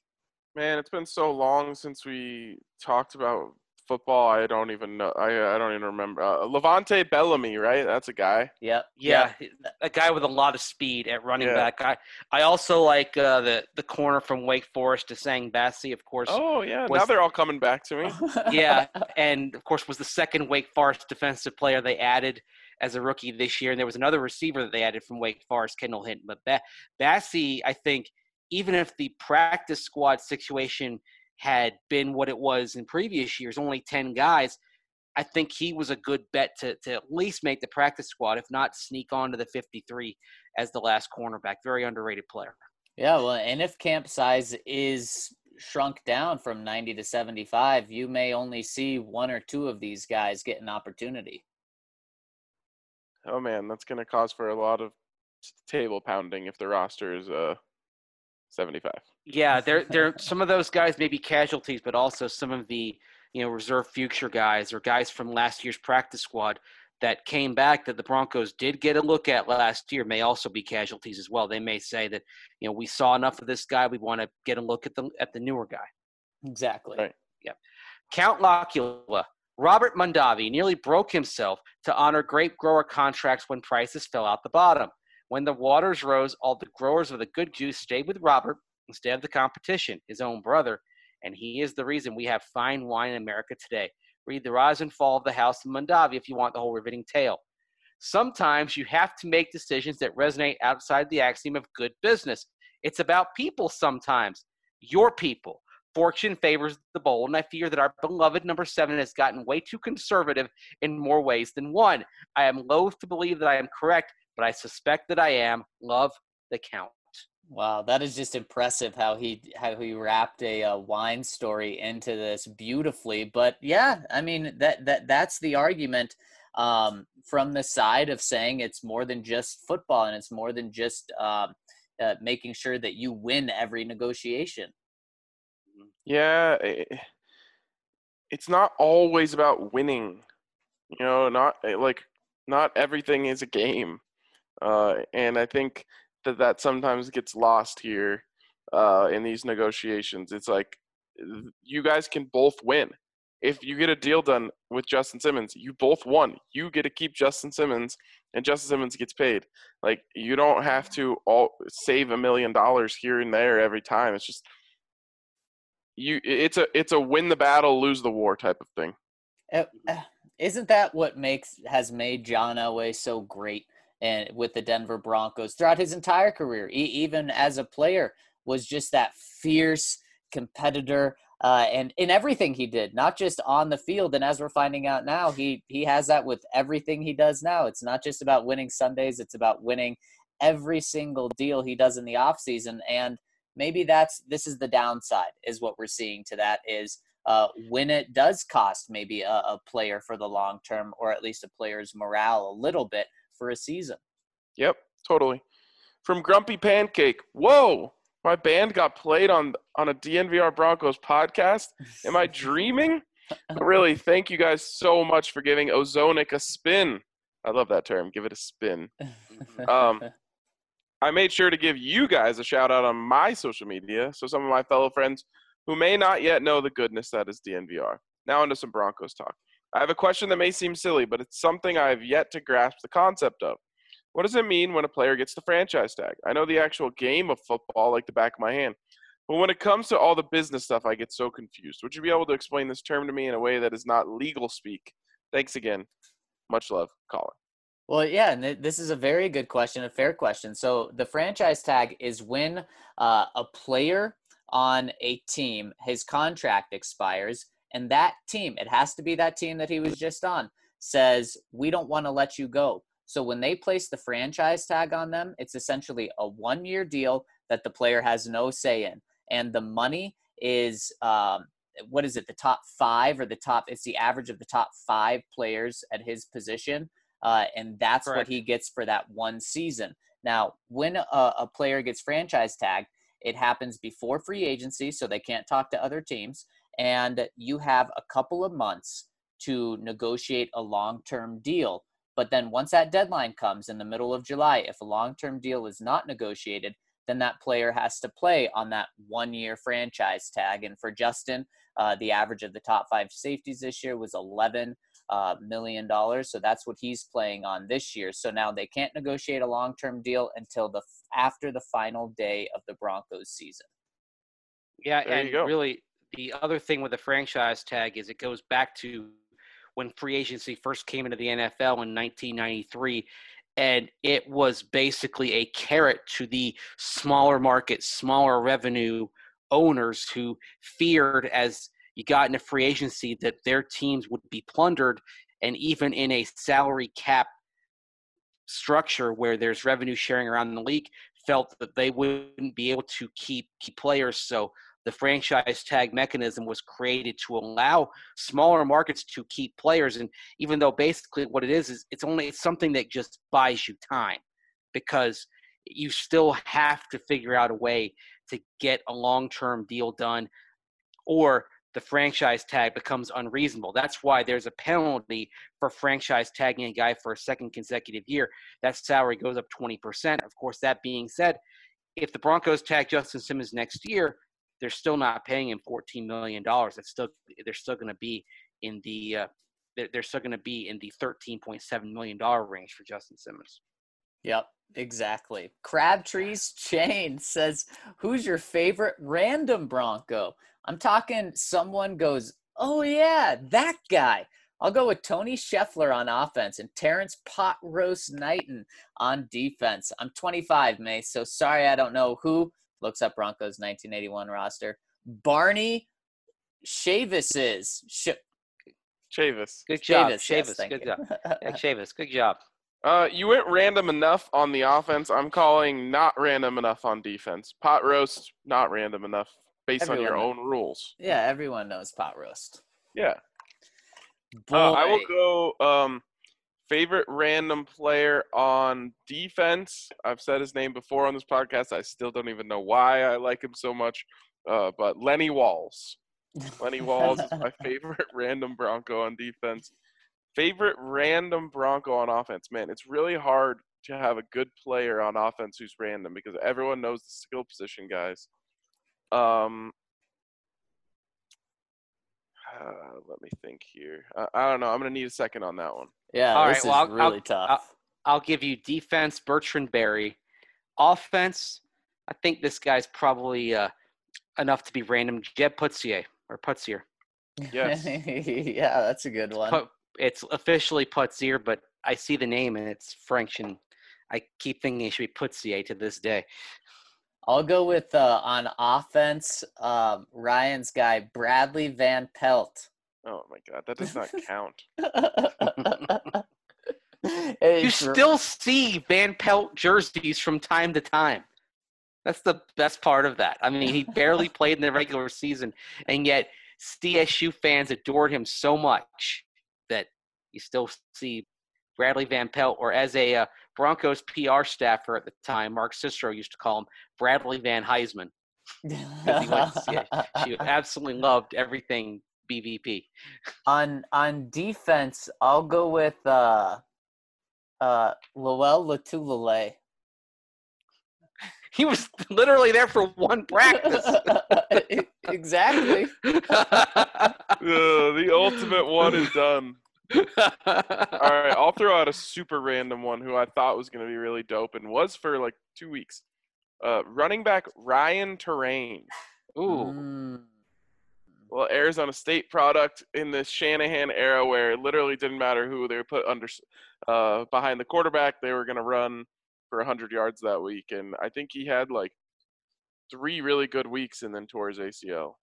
Man, it's been so long since we talked about football. I don't even know. I don't even remember. Levante Bellamy, right? That's a guy. Yep. Yeah. A guy with a lot of speed at running back. I also like the corner from Wake Forest, Desang Bassey, of course. Oh, yeah. Now they're all coming back to me. Yeah. And, of course, was the second Wake Forest defensive player they added as a rookie this year. And there was another receiver that they added from Wake Forest, Kendall Hinton. But Bassey, I think, even if the practice squad situation – had been what it was in previous years, only 10 guys, I think he was a good bet to at least make the practice squad, if not sneak on to the 53 as the last cornerback. Very underrated player. Yeah, well, and if camp size is shrunk down from 90 to 75, you may only see one or two of these guys get an opportunity. Oh, man, that's going to cause for a lot of table pounding if the roster is 75. Yeah, there some of those guys may be casualties, but also some of the you know, reserve future guys or guys from last year's practice squad that came back that the Broncos did get a look at last year may also be casualties as well. They may say that, you know, we saw enough of this guy. We want to get a look at the newer guy. Exactly. Right. Yep. Count Locula. Robert Mondavi nearly broke himself to honor grape grower contracts when prices fell out the bottom. When the waters rose, all the growers with a good juice stayed with Robert instead of the competition, his own brother, and he is the reason we have fine wine in America today. Read The Rise and Fall of the House of Mondavi if you want the whole riveting tale. Sometimes you have to make decisions that resonate outside the axiom of good business. It's about people sometimes, your people. Fortune favors the bold, and I fear that our beloved number 7 has gotten way too conservative in more ways than one. I am loath to believe that I am correct, but I suspect that I am. Love, the Count. Wow, that is just impressive how he wrapped a wine story into this beautifully. But yeah, I mean that's the argument from the side of saying it's more than just football, and it's more than just making sure that you win every negotiation. Yeah, it's not always about winning, you know, not everything is a game. And I think that sometimes gets lost here in these negotiations. It's like, you guys can both win. If you get a deal done with Justin Simmons, you both won. You get to keep Justin Simmons, and Justin Simmons gets paid. Like, you don't have to all save $1 million here and there every time. It's just – it's a win the battle, lose the war type of thing. Isn't that what has made John Elway so great and with the Denver Broncos throughout his entire career? Even as a player, was just that fierce competitor, and in everything he did, not just on the field. And as we're finding out now, he has that with everything he does now. It's not just about winning Sundays; it's about winning every single deal he does in the offseason. And maybe this is the downside, is what we're seeing to that, is when it does cost maybe a player for the long term, or at least a player's morale a little bit for a season. Yep, totally. From Grumpy Pancake, whoa, my band got played on a DNVR Broncos podcast. Am I dreaming? But really, thank you guys so much for giving Ozonic a spin. I love that term, give it a spin. I made sure to give you guys a shout out on my social media, so some of my fellow friends who may not yet know the goodness that is DNVR. Now onto some Broncos talk. I have a question that may seem silly, but it's something I have yet to grasp the concept of. What does it mean when a player gets the franchise tag? I know the actual game of football like the back of my hand, but when it comes to all the business stuff, I get so confused. Would you be able to explain this term to me in a way that is not legal speak? Thanks again. Much love, Colin. Well, yeah, and this is a very good question, a fair question. So the franchise tag is when a player on a team, his contract expires, and that team, it has to be that team that he was just on, says, we don't want to let you go. So when they place the franchise tag on them, it's essentially a one-year deal that the player has no say in. And the money is the top 5 or it's the average of the top 5 players at his position. And that's correct. What he gets for that one season. Now, when a player gets franchise tagged, it happens before free agency, so they can't talk to other teams. And you have a couple of months to negotiate a long-term deal. But then once that deadline comes in the middle of July, if a long-term deal is not negotiated, then that player has to play on that one-year franchise tag. And for Justin, the average of the top 5 safeties this year was $11 million. So that's what he's playing on this year. So now they can't negotiate a long-term deal until after the final day of the Broncos season. Yeah. And really the other thing with the franchise tag is it goes back to when free agency first came into the NFL in 1993. And it was basically a carrot to the smaller market, smaller revenue owners who feared as you got into free agency that their teams would be plundered. And even in a salary cap structure where there's revenue sharing around the league, felt that they wouldn't be able to keep key players. So the franchise tag mechanism was created to allow smaller markets to keep players. And even though basically what it is it's something that just buys you time, because you still have to figure out a way to get a long-term deal done, or the franchise tag becomes unreasonable. That's why there's a penalty for franchise tagging a guy for a second consecutive year. That salary goes up 20%. Of course, that being said, if the Broncos tag Justin Simmons next year, they're still not paying him $14 million. That's still they're still going to be in the $13.7 million range for Justin Simmons. Yep, exactly. Crabtree's Chain says, who's your favorite random Bronco? I'm talking someone goes, oh, yeah, that guy. I'll go with Tony Scheffler on offense and Terrence Pot Roast Knighton on defense. I'm 25, Mace, so sorry I don't know who. Looks up Broncos 1981 roster. Barney Chavis is. Chavis. Good job, Chavis. Good job. You went random enough on the offense. I'm calling not random enough on defense. Pot Roast, not random enough based on your own rules. Yeah, everyone knows Pot Roast. Yeah. I will go favorite random player on defense. I've said his name before on this podcast. I still don't even know why I like him so much. But Lenny Walls. Lenny Walls is my favorite random Bronco on defense. Favorite random Bronco on offense. Man, it's really hard to have a good player on offense who's random because everyone knows the skill position guys. Let me think here. I don't know. I'm going to need a second on that one. Yeah, all this right, well, is really tough. I'll give you defense, Bertrand Berry. Offense, I think this guy's probably enough to be random. Jeb Putzier. Yes. Yeah, that's a good one. It's officially Putzier, but I see the name and it's French, and I keep thinking it should be Putzier to this day. I'll go with, on offense, Ryan's guy, Bradlee Van Pelt. Oh, my God. That does not count. You still see Van Pelt jerseys from time to time. That's the best part of that. I mean, he barely played in the regular season, and yet CSU fans adored him so much that you still see Bradlee Van Pelt, or as a Broncos PR staffer at the time, Mark Cicero used to call him Bradlee Van Heisman. She absolutely loved everything BVP. On defense, I'll go with Lowell Latulele. He was literally there for one practice. Exactly. The ultimate one is done. All right, I'll throw out a super random one who I thought was going to be really dope and was for like 2 weeks. Running back Ryan Terrain. Ooh. Well, Arizona State product in the Shanahan era where it literally didn't matter who they were put under behind the quarterback. They were going to run for 100 yards that week, and I think he had like 3 really good weeks and then tore his ACL.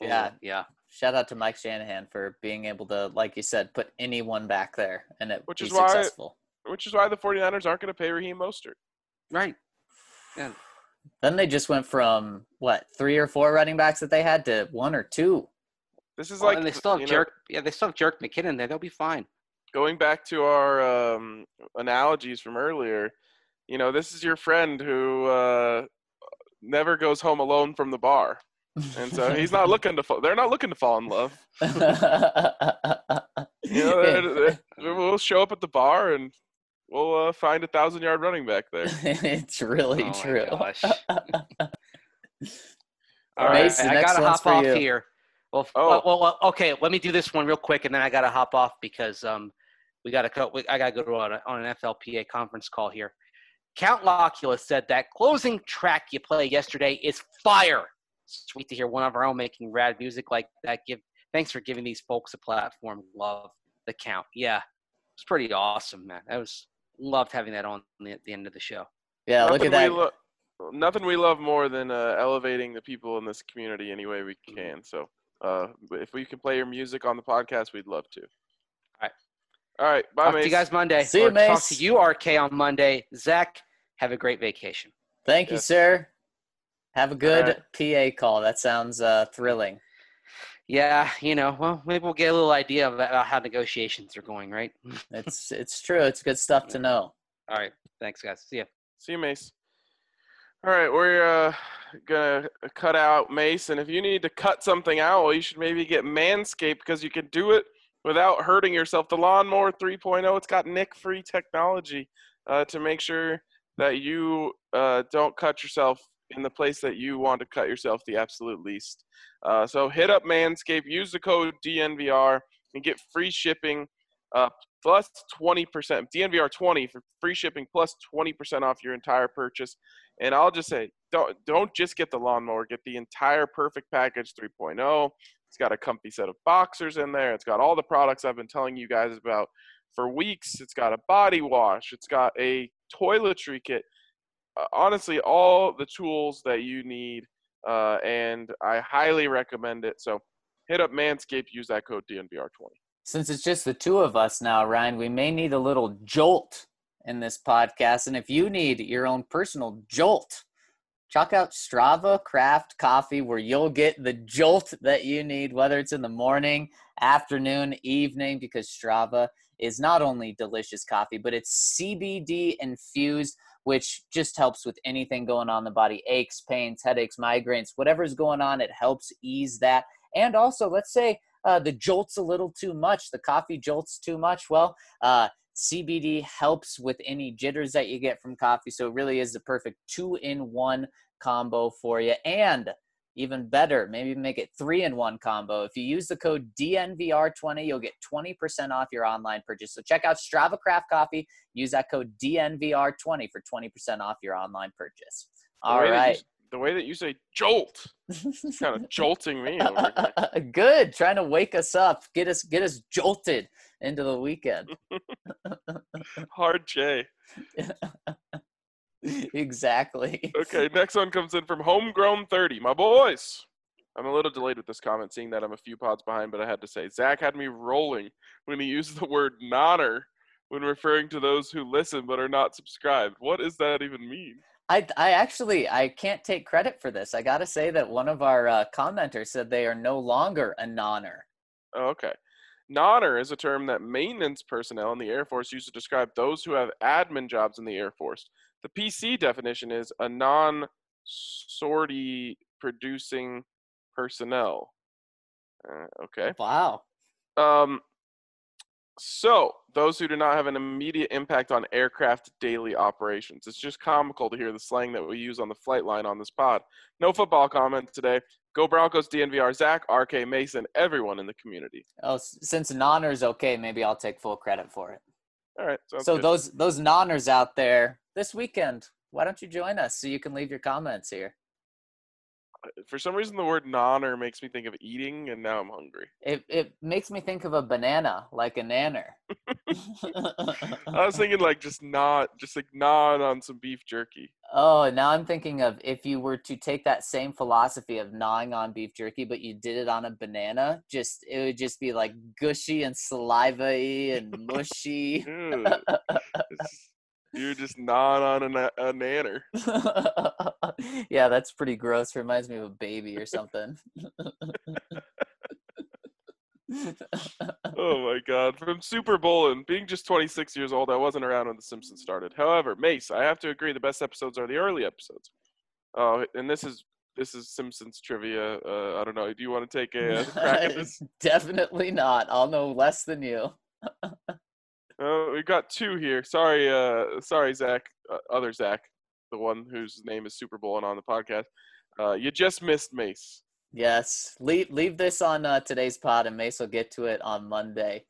Yeah. Shout out to Mike Shanahan for being able to, like you said, put anyone back there and it be successful. Which is why the 49ers aren't going to pay Raheem Mostert. Right. Yeah. Then they just went from, 3 or 4 running backs that they had to 1 or 2. This is like – they still have Jerick McKinnon there. They'll be fine. Going back to our analogies from earlier, this is your friend who never goes home alone from the bar. And so he's not looking to – they're not looking to fall in love. We'll show up at the bar and we'll find a 1,000-yard running back there. It's really true. My gosh. All right, Mace, I got to hop off here. Okay, let me do this one real quick, and then I got to hop off because I got to go on an FLPA conference call here. Count Locula said that closing track you played yesterday is fire. Sweet to hear one of our own making rad music like that. Thanks for giving these folks a platform. Love the count. Yeah, it's pretty awesome, man. Loved having that on at the end of the show. Yeah, nothing look at that. Nothing we love more than elevating the people in this community any way we can. So if we can play your music on the podcast, we'd love to. All right. Bye, Mace. Talk to you guys Monday. See you, Mace. Talk to you, RK, on Monday. Zach, have a great vacation. Thank you, sir. Have a good PA call. That sounds thrilling. Yeah, well, maybe we'll get a little idea about how negotiations are going, right? It's true. It's good stuff to know. All right. Thanks, guys. See you, Mace. All right, we're going to cut out Mace. And if you need to cut something out, well, you should maybe get Manscaped because you can do it without hurting yourself. The Lawnmower 3.0, it's got nick-free technology to make sure that you don't cut yourself in the place that you want to cut yourself the absolute least. So hit up Manscaped, use the code DNVR, and get free shipping plus 20%, DNVR 20 for free shipping plus 20% off your entire purchase. And I'll just say, don't just get the lawnmower, get the entire perfect package 3.0. It's got a comfy set of boxers in there. It's got all the products I've been telling you guys about for weeks. It's got a body wash. It's got a toiletry kit. Honestly, all the tools that you need, and I highly recommend it. So hit up Manscaped, use that code DNVR20. Since it's just the two of us now, Ryan, we may need a little jolt in this podcast. And if you need your own personal jolt, check out Strava Craft Coffee, where you'll get the jolt that you need, whether it's in the morning, afternoon, evening, because Strava is not only delicious coffee, but it's CBD infused, which just helps with anything going on in the body, aches, pains, headaches, migraines, whatever's going on, it helps ease that. And also, let's say the jolt's a little too much, the coffee jolt's too much. Well, CBD helps with any jitters that you get from coffee, so it really is the perfect two-in-one combo for you. And even better, maybe make it 3-in-1 combo. If you use the code DNVR20, you'll get 20% off your online purchase. So check out Strava Craft Coffee. Use that code DNVR20 for 20% off your online purchase. All right. The way that you say jolt, it's kind of jolting me over here. Good. Trying to wake us up. Get us jolted into the weekend. Hard J. Exactly. Okay, next one comes in from Homegrown 30. My boys. I'm a little delayed with this comment, seeing that I'm a few pods behind, but I had to say, Zach had me rolling when he used the word nonner when referring to those who listen but are not subscribed. What does that even mean? I actually can't take credit for this. I got to say that one of our commenters said they are no longer a nonner. Oh, okay. Nonner is a term that maintenance personnel in the Air Force use to describe those who have admin jobs in the Air Force. The PC definition is a non-sortie producing personnel. Okay. Wow. So those who do not have an immediate impact on aircraft daily operations. It's just comical to hear the slang that we use on the flight line on this pod. No football comment today. Go Broncos, DNVR, Zach, RK, Mason, everyone in the community. Oh, since nonner's okay, maybe I'll take full credit for it. All right. So good. Those nonners out there this weekend, why don't you join us so you can leave your comments here? For some reason, the word nonner makes me think of eating, and now I'm hungry. It makes me think of a banana, like a nanner. I was thinking like just non on some beef jerky. Oh, now I'm thinking of if you were to take that same philosophy of gnawing on beef jerky, but you did it on a banana, it would just be like gushy and saliva-y and mushy. You're just gnawing on a nanner. Yeah, that's pretty gross. Reminds me of a baby or something. Oh, my God. From Super Bowl and being just 26 years old, I wasn't around when The Simpsons started. However, Mace, I have to agree the best episodes are the early episodes. Oh, and this is Simpsons trivia. I don't know. Do you want to take a crack at this? Definitely not. I'll know less than you. We've got two here. Sorry, Zach. Other Zach, the one whose name is Super Bowl and on the podcast. You just missed Mace. Yes. Leave this on today's pod, and Mace will get to it on Monday.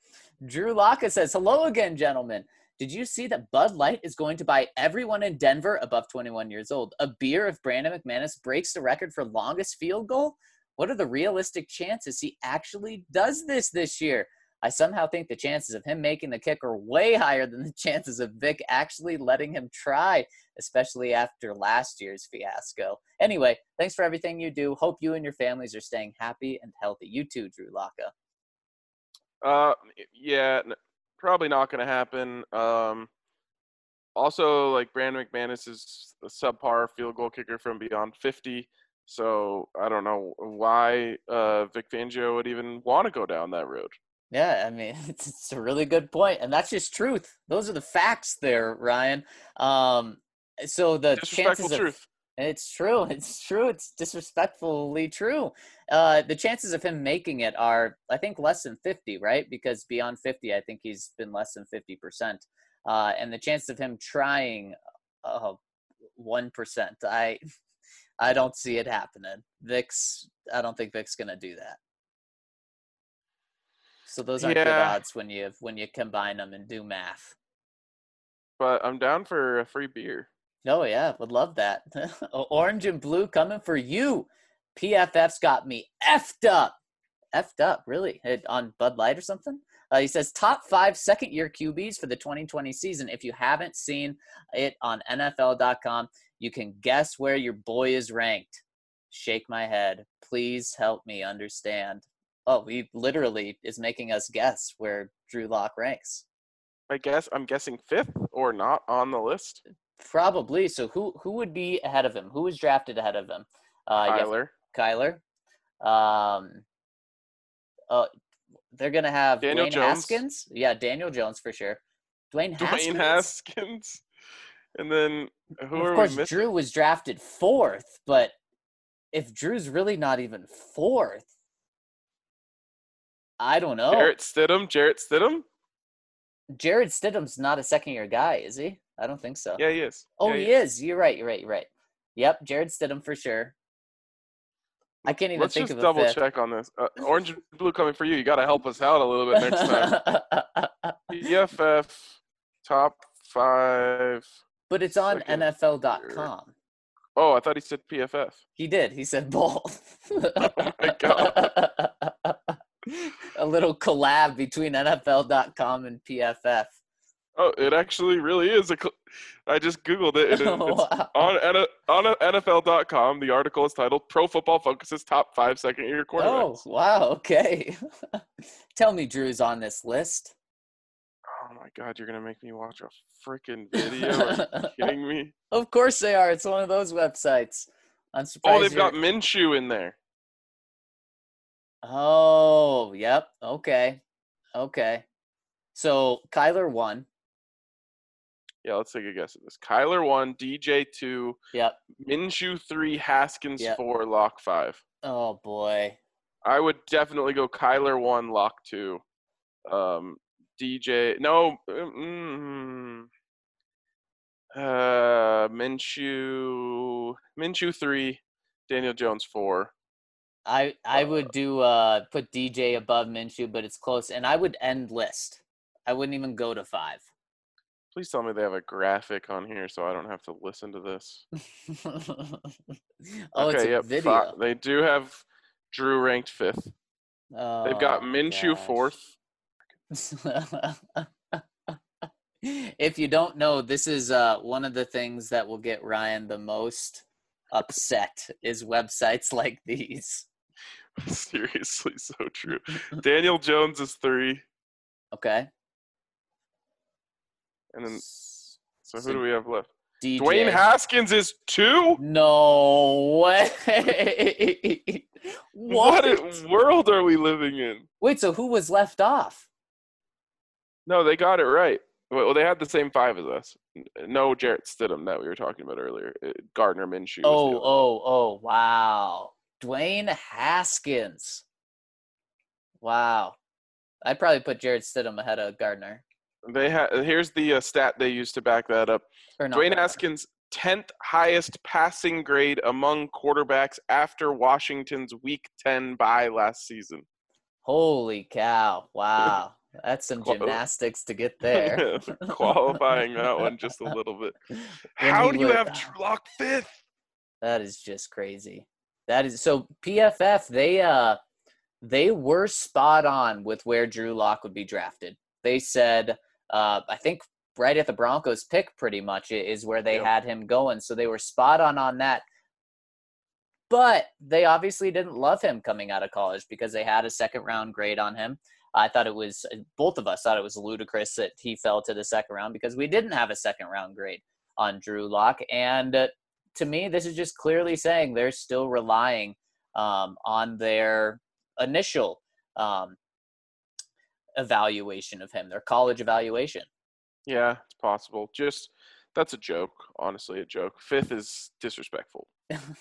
Drew Locka says, hello again, gentlemen. Did you see that Bud Light is going to buy everyone in Denver above 21 years old a beer if Brandon McManus breaks the record for longest field goal? What are the realistic chances he actually does this year? I somehow think the chances of him making the kick are way higher than the chances of Vic actually letting him try, especially after last year's fiasco. Anyway, thanks for everything you do. Hope you and your families are staying happy and healthy. You too, Drew Locka. Yeah, probably not going to happen. Also, like, Brandon McManus is a subpar field goal kicker from beyond 50. So I don't know why Vic Fangio would even want to go down that road. Yeah, I mean, it's a really good point, and that's just truth. Those are the facts there, Ryan. So the chances of truth. And it's true. It's true. It's disrespectfully true. The chances of him making it are, I think, less than 50, right? Because beyond 50, I think he's been less than 50%. And the chance of him trying 1%, I don't see it happening. I don't think Vic's going to do that. So those aren't good odds when you combine them and do math. But I'm down for a free beer. Oh, yeah. Would love that. Orange and blue coming for you. PFF's got me effed up. Effed up, really? On Bud Light or something? He says, top 5 second-year QBs for the 2020 season. If you haven't seen it on NFL.com, you can guess where your boy is ranked. Shake my head. Please help me understand. Oh, he literally is making us guess where Drew Lock ranks. I'm guessing 5th or not on the list. Probably. So who would be ahead of him? Who was drafted ahead of him? Kyler. They're going to have Dwayne Haskins. Yeah, Daniel Jones for sure. Dwayne Haskins. And then who are we missing? Of course, Drew was drafted 4th, but if Drew's really not even 4th, I don't know. Jared Stidham? Jared Stidham's not a second-year guy, is he? I don't think so. Yeah, he is. Oh, yeah, he is. You're right. Yep, Jared Stidham for sure. I can't even think of a fifth. Let's just double-check on this. Orange and blue coming for you. You got to help us out a little bit next time. PFF top 5. But it's on NFL.com. Oh, I thought he said PFF. He did. He said both. Oh, my God. A little collab between NFL.com and PFF. Oh, it actually really is. I just Googled it. It's on NFL.com. The article is titled Pro Football Focus's Top 5 Second-Year Quarterbacks. Oh, wow. Okay. Tell me Drew's on this list. Oh, my God. You're going to make me watch a freaking video. Are you kidding me? Of course they are. It's one of those websites. I'm surprised. Oh, they've got Minshew in there. Oh, yep. Okay. So Kyler won. Yeah, let's take a guess at this. Kyler 1, DJ 2, yep. Minshew 3, Haskins 4, Lock 5. Oh, boy. I would definitely go Kyler 1, Lock 2. DJ – no. Minshew 3, Daniel Jones 4. I would do put DJ above Minshew, but it's close. And I would end list. I wouldn't even go to 5. Please tell me they have a graphic on here so I don't have to listen to this. It's a video. 5. They do have Drew ranked 5th. Oh, they've got Minshew 4th. If you don't know, this is one of the things that will get Ryan the most upset is websites like these. Seriously, so true. Daniel Jones is 3. Okay. And then, so who do we have left? DJ. Dwayne Haskins is 2? No way. What world are we living in? Wait, so who was left off? No, they got it right. Well, they had the same 5 as us. No Jarrett Stidham that we were talking about earlier. Gardner Minshew. Oh, wow. Dwayne Haskins. Wow. I'd probably put Jarrett Stidham ahead of Gardner. Here's the stat they used to back that up. Dwayne Haskins, 10th highest passing grade among quarterbacks after Washington's Week 10 bye last season. Holy cow. Wow. That's some gymnastics to get there. Qualifying that one just a little bit. How do you have Drew Lock 5th? That is just crazy. That is so PFF, they were spot on with where Drew Lock would be drafted. They said I think right at the Broncos pick pretty much is where they had him going. So they were spot on that. But they obviously didn't love him coming out of college because they had a second-round grade on him. I thought both of us thought it was ludicrous that he fell to the second round because we didn't have a second-round grade on Drew Lock. And to me, this is just clearly saying they're still relying on their initial evaluation of him, their college evaluation. Yeah, it's possible. Just That's a joke, honestly, a joke. Fifth is disrespectful.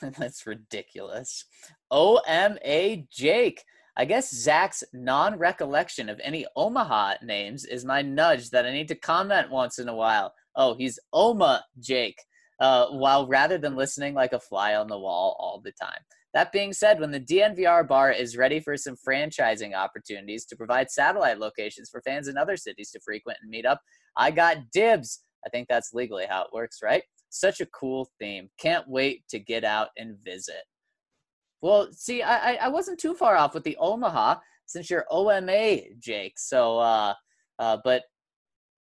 That's ridiculous. OMA Jake. I guess Zach's non-recollection of any Omaha names is my nudge that I need to comment once in a while. Oh, he's Oma Jake, while rather than listening like a fly on the wall all the time. That being said, when the DNVR bar is ready for some franchising opportunities to provide satellite locations for fans in other cities to frequent and meet up, I got dibs. I think that's legally how it works, right? Such a cool theme. Can't wait to get out and visit. Well, see, I wasn't too far off with the Omaha since you're OMA, Jake. So, but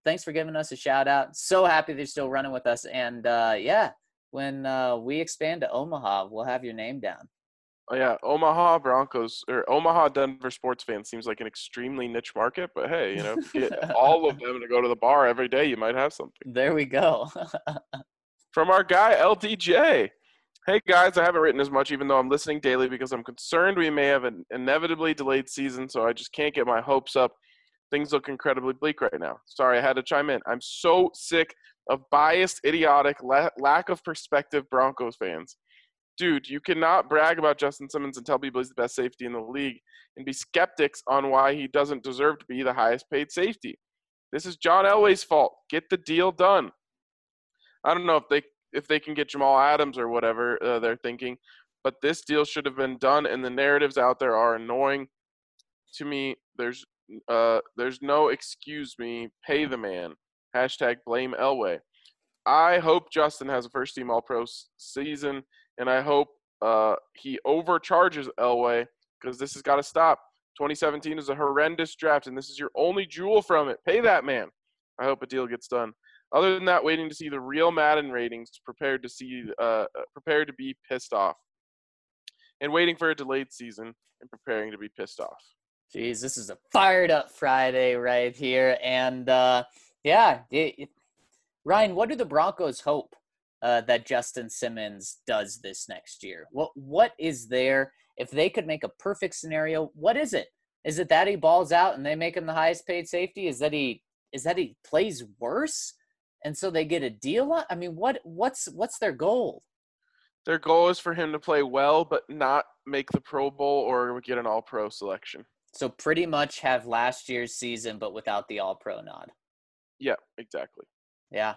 thanks for giving us a shout out. So happy they're still running with us. And yeah, when we expand to Omaha, we'll have your name down. Oh yeah, Omaha Broncos or Omaha Denver sports fan seems like an extremely niche market, but hey, you know, get all of them to go to the bar every day, you might have something. There we go. From our guy LDJ. Hey guys, I haven't written as much even though I'm listening daily because I'm concerned we may have an inevitably delayed season, so I just can't get my hopes up. Things look incredibly bleak right now. Sorry, I had to chime in. I'm so sick of biased, idiotic, lack of perspective Broncos fans. Dude, you cannot brag about Justin Simmons and tell people he's the best safety in the league and be skeptics on why he doesn't deserve to be the highest paid safety. This is John Elway's fault. Get the deal done. I don't know if they can get Jamal Adams or whatever they're thinking, but this deal should have been done, and the narratives out there are annoying to me. There's no excuse me. Pay the man. Hashtag blame Elway. I hope Justin has a first-team All-Pro season. And I hope he overcharges Elway because this has got to stop. 2017 is a horrendous draft, and this is your only jewel from it. Pay that man. I hope a deal gets done. Other than that, waiting to see the real Madden ratings, prepared to be pissed off, and waiting for a delayed season and preparing to be pissed off. Jeez, this is a fired up Friday right here, and yeah, Ryan, what do the Broncos hope that Justin Simmons does this next year? What is there? If they could make a perfect scenario, what is it? Is it that he balls out and they make him the highest paid safety? Is that he plays worse and so they get a deal on? I mean, what's their goal? Their goal is for him to play well but not make the Pro Bowl or get an All-Pro selection. So pretty much have last year's season but without the All-Pro nod. Yeah, exactly. Yeah.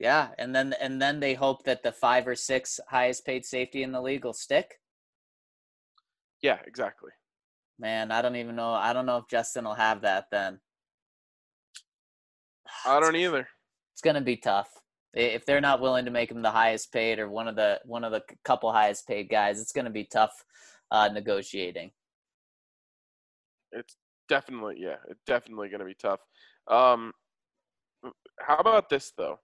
Yeah, and then they hope that the 5 or 6 highest paid safety in the league will stick. Yeah, exactly. Man, I don't even know. I don't know if Justin will have that then. I don't either. It's going to be tough. If they're not willing to make him the highest paid or one of the couple highest paid guys, it's going to be tough negotiating. It's definitely going to be tough. How about this though?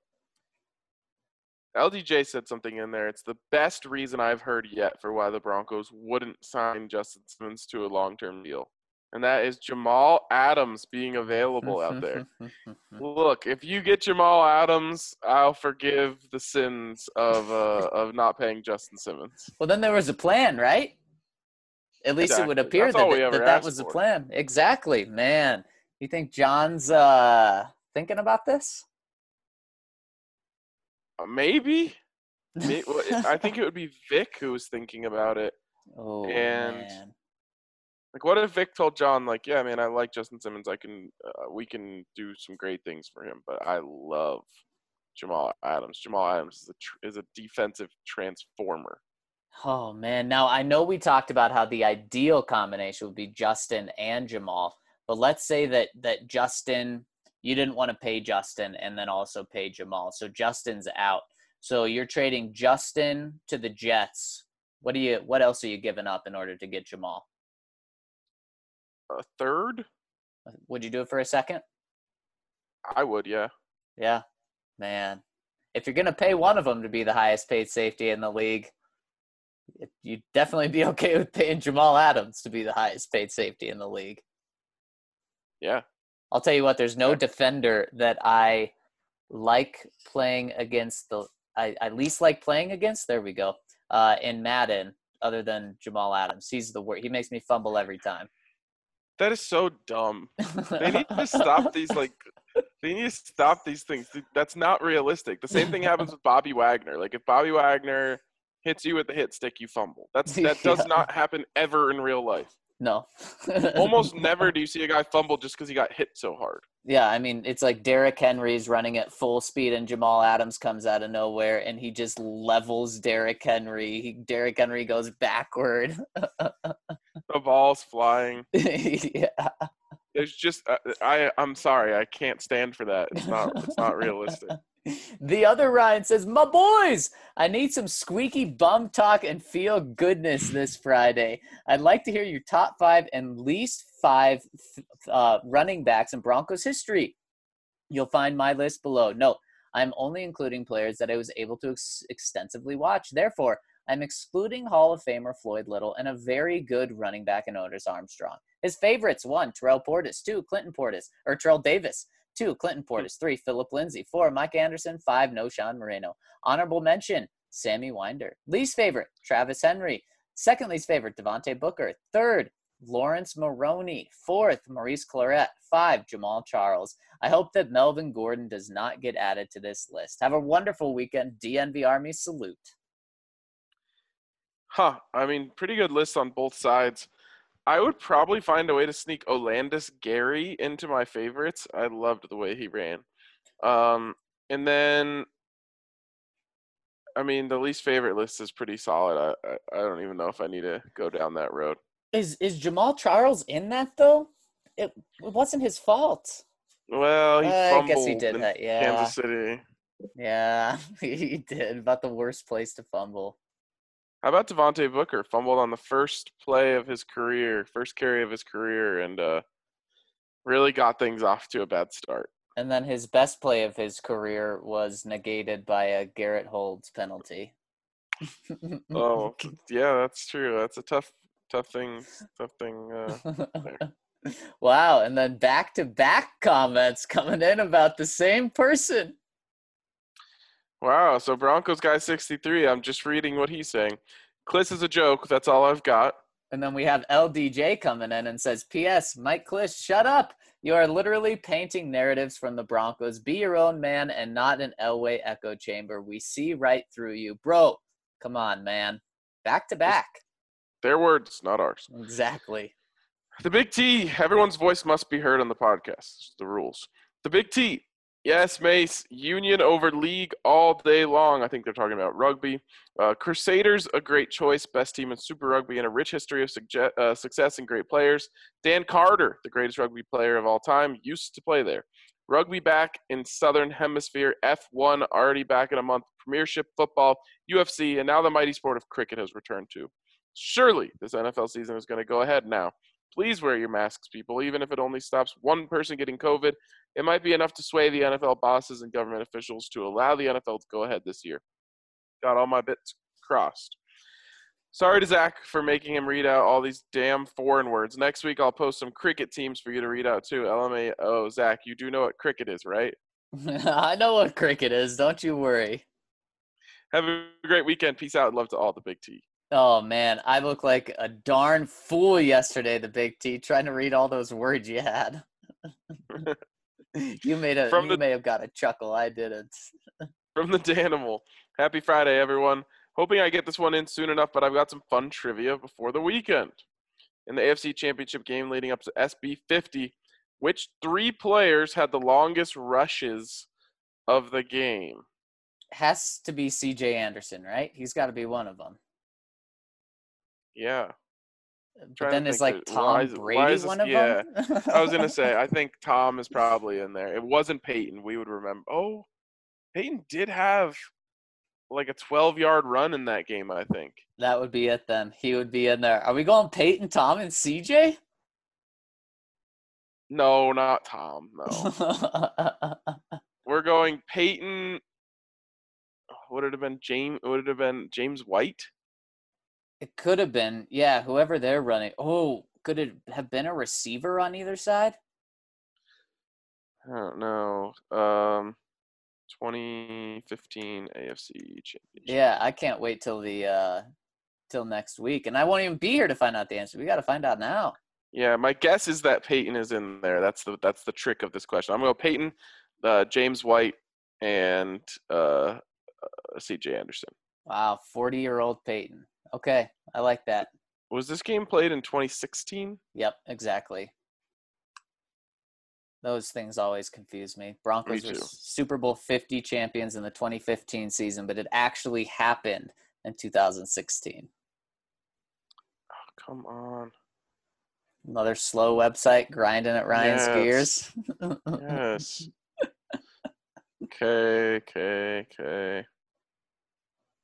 LDJ said something in there. It's the best reason I've heard yet for why the Broncos wouldn't sign Justin Simmons to a long-term deal. And that is Jamal Adams being available out there. Look, if you get Jamal Adams, I'll forgive the sins of not paying Justin Simmons. Well, then there was a plan, right? At least exactly. It would appear that was the plan. Exactly, man. You think John's thinking about this? Maybe. I think it would be Vic who was thinking about it. Oh, and man. Like, what if Vic told John, like, yeah, man, I like Justin Simmons. We can do some great things for him, but I love Jamal Adams. Jamal Adams is a defensive transformer. Oh, man. Now, I know we talked about how the ideal combination would be Justin and Jamal, but let's say that Justin – you didn't want to pay Justin and then also pay Jamal. So Justin's out. So you're trading Justin to the Jets. What else are you giving up in order to get Jamal? A third? Would you do it for a second? I would, yeah. Yeah, man. If you're going to pay one of them to be the highest paid safety in the league, you'd definitely be okay with paying Jamal Adams to be the highest paid safety in the league. Yeah. I'll tell you what, there's no defender that I like playing against I least like playing against, there we go, in Madden, other than Jamal Adams. He's the worst. He makes me fumble every time. That is so dumb. They need to stop these, like, They need to stop these things. That's not realistic. The same thing happens with Bobby Wagner. Like, if Bobby Wagner hits you with the hit stick, you fumble. That does not happen ever in real life. No. Almost never do you see a guy fumble just because he got hit so hard. Yeah, I mean, it's like Derrick Henry's running at full speed and Jamal Adams comes out of nowhere and he just levels Derrick Henry. Derrick Henry goes backward. The ball's flying. Yeah. It's just I'm sorry, I can't stand for that. It's not realistic. The other Ryan says, "My boys, I need some squeaky bum talk and feel goodness this Friday. I'd like to hear your top 5 and least 5 running backs in Broncos history. You'll find my list below. No, I'm only including players that I was able to extensively watch. Therefore, I'm excluding Hall of Famer Floyd Little and a very good running back in Otis Armstrong. His favorites: 1, Terrell Portis; 2, Terrell Davis; 2, Clinton Portis; 3, Philip Lindsay; 4, Mike Anderson; 5, Noshawn Moreno. Honorable mention, Sammy Winder. Least favorite, Travis Henry. Second least favorite, Devontae Booker. 3rd, Lawrence Maroney. 4th, Maurice Clarett. 5, Jamal Charles. I hope that Melvin Gordon does not get added to this list. Have a wonderful weekend. DNV Army salute." Huh. I mean, pretty good lists on both sides. I would probably find a way to sneak Olandis Gary into my favorites. I loved the way he ran. And then, I mean, the least favorite list is pretty solid. I don't even know if I need to go down that road. Is Jamal Charles in that, though? It wasn't his fault. Well, he fumbled. I guess he did that, yeah. Kansas City. Yeah, he did. About the worst place to fumble. How about Devontae Booker? Fumbled on the first carry of his career, and really got things off to a bad start. And then his best play of his career was negated by a Garrett Holds penalty. Oh, yeah, that's true. That's a tough thing. There. Wow, and then back-to-back comments coming in about the same person. Wow, so Broncos guy 63, I'm just reading what he's saying. Kliss is a joke, that's all I've got. And then we have LDJ coming in and says, "P.S. Mike Kliss, shut up. You are literally painting narratives from the Broncos. Be your own man and not an Elway echo chamber. We see right through you. Bro, come on, man. Back to back." Their words, not ours. Exactly. The Big T, everyone's voice must be heard on the podcast. It's the rules. The Big T. Yes, Mace, union over league all day long. I think they're talking about rugby. Crusaders, a great choice. Best team in Super Rugby and a rich history of success and great players. Dan Carter, the greatest rugby player of all time, used to play there. Rugby back in Southern Hemisphere. F1 already back in a month. Premiership, football, UFC, and now the mighty sport of cricket has returned to. Surely this NFL season is going to go ahead now. Please wear your masks, people, even if it only stops one person getting COVID. It might be enough to sway the NFL bosses and government officials to allow the NFL to go ahead this year. Got all my bits crossed. Sorry to Zach for making him read out all these damn foreign words. Next week, I'll post some cricket teams for you to read out, too. LMAO, Zach, you do know what cricket is, right? I know what cricket is. Don't you worry. Have a great weekend. Peace out. Love to all. The Big T. Oh, man, I looked like a darn fool yesterday, the Big T, trying to read all those words you had. You may have got a chuckle. I didn't. From the Danimal, happy Friday, everyone. Hoping I get this one in soon enough, but I've got some fun trivia before the weekend. In the AFC Championship game leading up to SB50, which 3 players had the longest rushes of the game? Has to be C.J. Anderson, right? He's got to be one of them. Yeah. But then it's like Tom Brady one of them? Yeah. I was going to say, I think Tom is probably in there. It wasn't Peyton. We would remember. Oh, Peyton did have like a 12-yard run in that game, I think. That would be it then. He would be in there. Are we going Peyton, Tom, and CJ? No, not Tom. No. We're going Peyton. Would it have been James White? It could have been, yeah, whoever they're running. Oh, could it have been a receiver on either side? I don't know. 2015 AFC Championship. Yeah, I can't wait till next week, and I won't even be here to find out the answer. We got to find out now. Yeah, my guess is that Peyton is in there. That's the trick of this question. I'm going to go Peyton, James White, and C.J. Anderson. Wow, 40-year-old Peyton. Okay, I like that. Was this game played in 2016? Yep, exactly. Those things always confuse me. Broncos were Super Bowl 50 champions in the 2015 season, but it actually happened in 2016. Oh, come on. Another slow website grinding at Ryan's gears. Yes. Okay.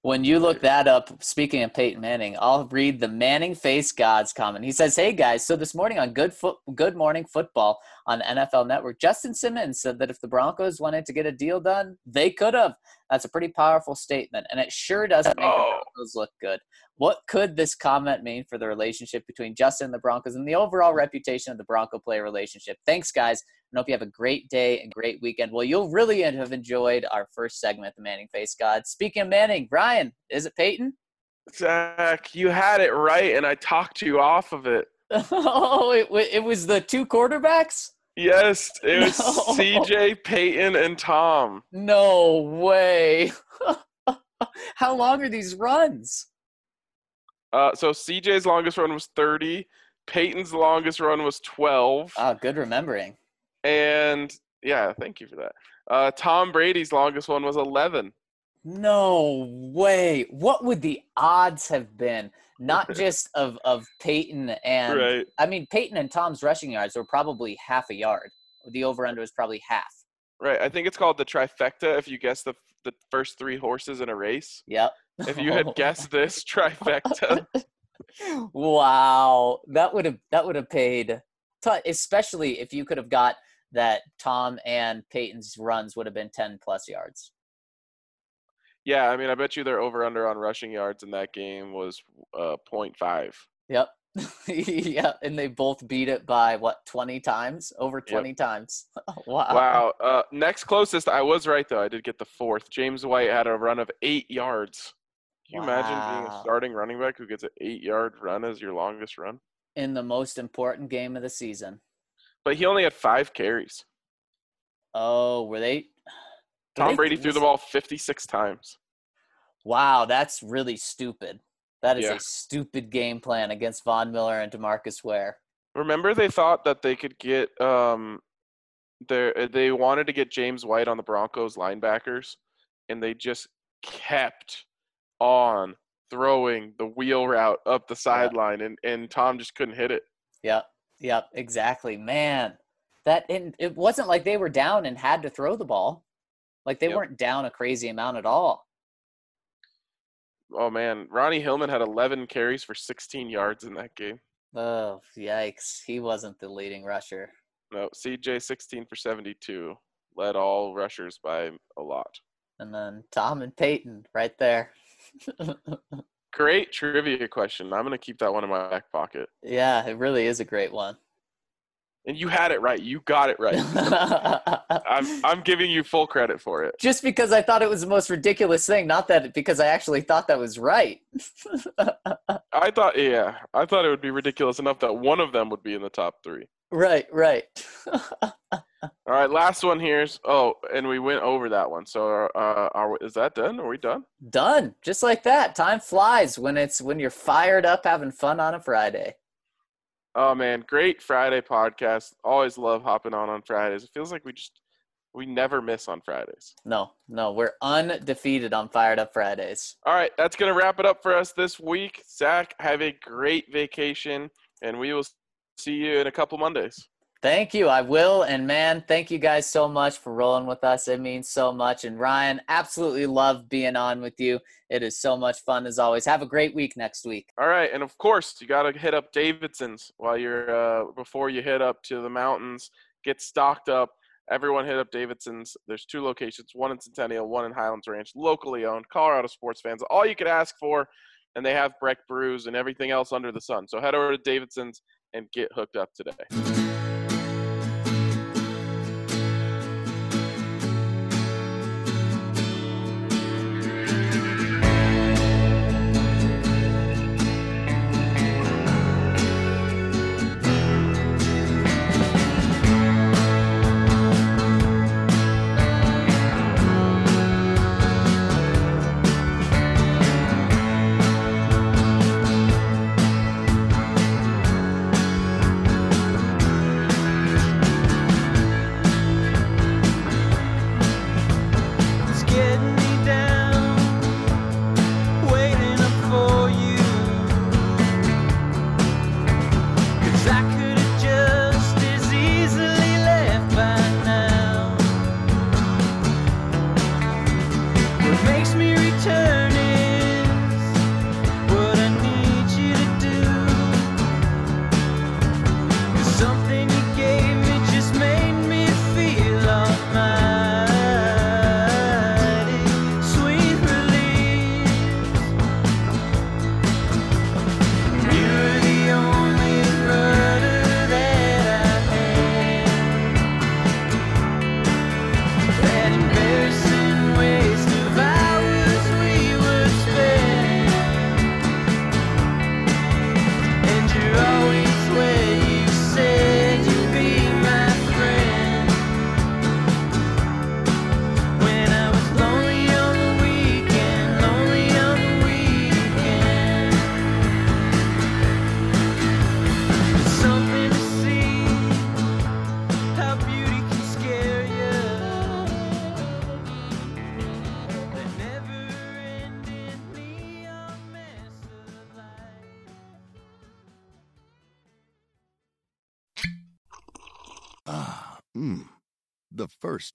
When you look that up, speaking of Peyton Manning, I'll read the Manning Face Gods comment. He says, hey, guys, so this morning on Good Morning Football on NFL Network, Justin Simmons said that if the Broncos wanted to get a deal done, they could have. That's a pretty powerful statement, and it sure doesn't make the Broncos look good. What could this comment mean for the relationship between Justin and the Broncos and the overall reputation of the Bronco-player relationship? Thanks, guys, and hope you have a great day and great weekend. Well, you'll really have enjoyed our first segment, the Manning Face God. Speaking of Manning, Ryan, is it Peyton? Zach, you had it right, and I talked you off of it. Oh, it was the two quarterbacks? Yes, it was CJ, Peyton, and Tom. No way. How long are these runs? So CJ's longest run was 30. Peyton's longest run was 12. Ah, good remembering. And, yeah, thank you for that. Tom Brady's longest one was 11. No way. What would the odds have been? Not just of Peyton and right. – I mean, Peyton and Tom's rushing yards were probably half a yard. The over-under was probably half. Right. I think it's called the trifecta if you guess the first three horses in a race. Yep. If you had guessed this trifecta. Wow. That would have paid – especially if you could have got that Tom and Peyton's runs would have been 10-plus yards. Yeah, I mean, I bet you their over-under on rushing yards in that game was 0.5. Yep. Yeah, and they both beat it by, what, 20 times? Over 20 times. Wow. Next closest, I was right, though. I did get the fourth. James White had a run of 8 yards. Can you imagine being a starting running back who gets an 8-yard run as your longest run? In the most important game of the season. But he only had 5 carries. Oh, were they – Tom Brady threw the ball 56 times. Wow, that's really stupid. That is a stupid game plan against Von Miller and DeMarcus Ware. Remember they thought that they could get they wanted to get James White on the Broncos linebackers, and they just kept on throwing the wheel route up the sideline, and Tom just couldn't hit it. Yep, exactly. Man, it wasn't like they were down and had to throw the ball. Like, they weren't down a crazy amount at all. Oh, man. Ronnie Hillman had 11 carries for 16 yards in that game. Oh, yikes. He wasn't the leading rusher. No, CJ 16 for 72. Led all rushers by a lot. And then Tom and Peyton right there. Great trivia question. I'm going to keep that one in my back pocket. Yeah, it really is a great one. And you had it right. You got it right. I'm giving you full credit for it. Just because I thought it was the most ridiculous thing, not that because I actually thought that was right. I thought it would be ridiculous enough that one of them would be in the top 3. Right. All right, last one here's. Oh, and we went over that one. So is that done? Are we done? Done. Just like that. Time flies when you're fired up having fun on a Friday. Oh, man, great Friday podcast. Always love hopping on Fridays. It feels like we never miss on Fridays. No, we're undefeated on Fired Up Fridays. All right, that's going to wrap it up for us this week. Zach, have a great vacation, and we will see you in a couple Mondays. Thank you. I will. And, man, thank you guys so much for rolling with us. It means so much. And, Ryan, absolutely love being on with you. It is so much fun as always. Have a great week next week. All right. And, of course, you got to hit up Davidson's before you head up to the mountains. Get stocked up. Everyone hit up Davidson's. There's 2 locations, one in Centennial, one in Highlands Ranch, locally owned, Colorado sports fans, all you could ask for. And they have Breck Brews and everything else under the sun. So head over to Davidson's and get hooked up today. The first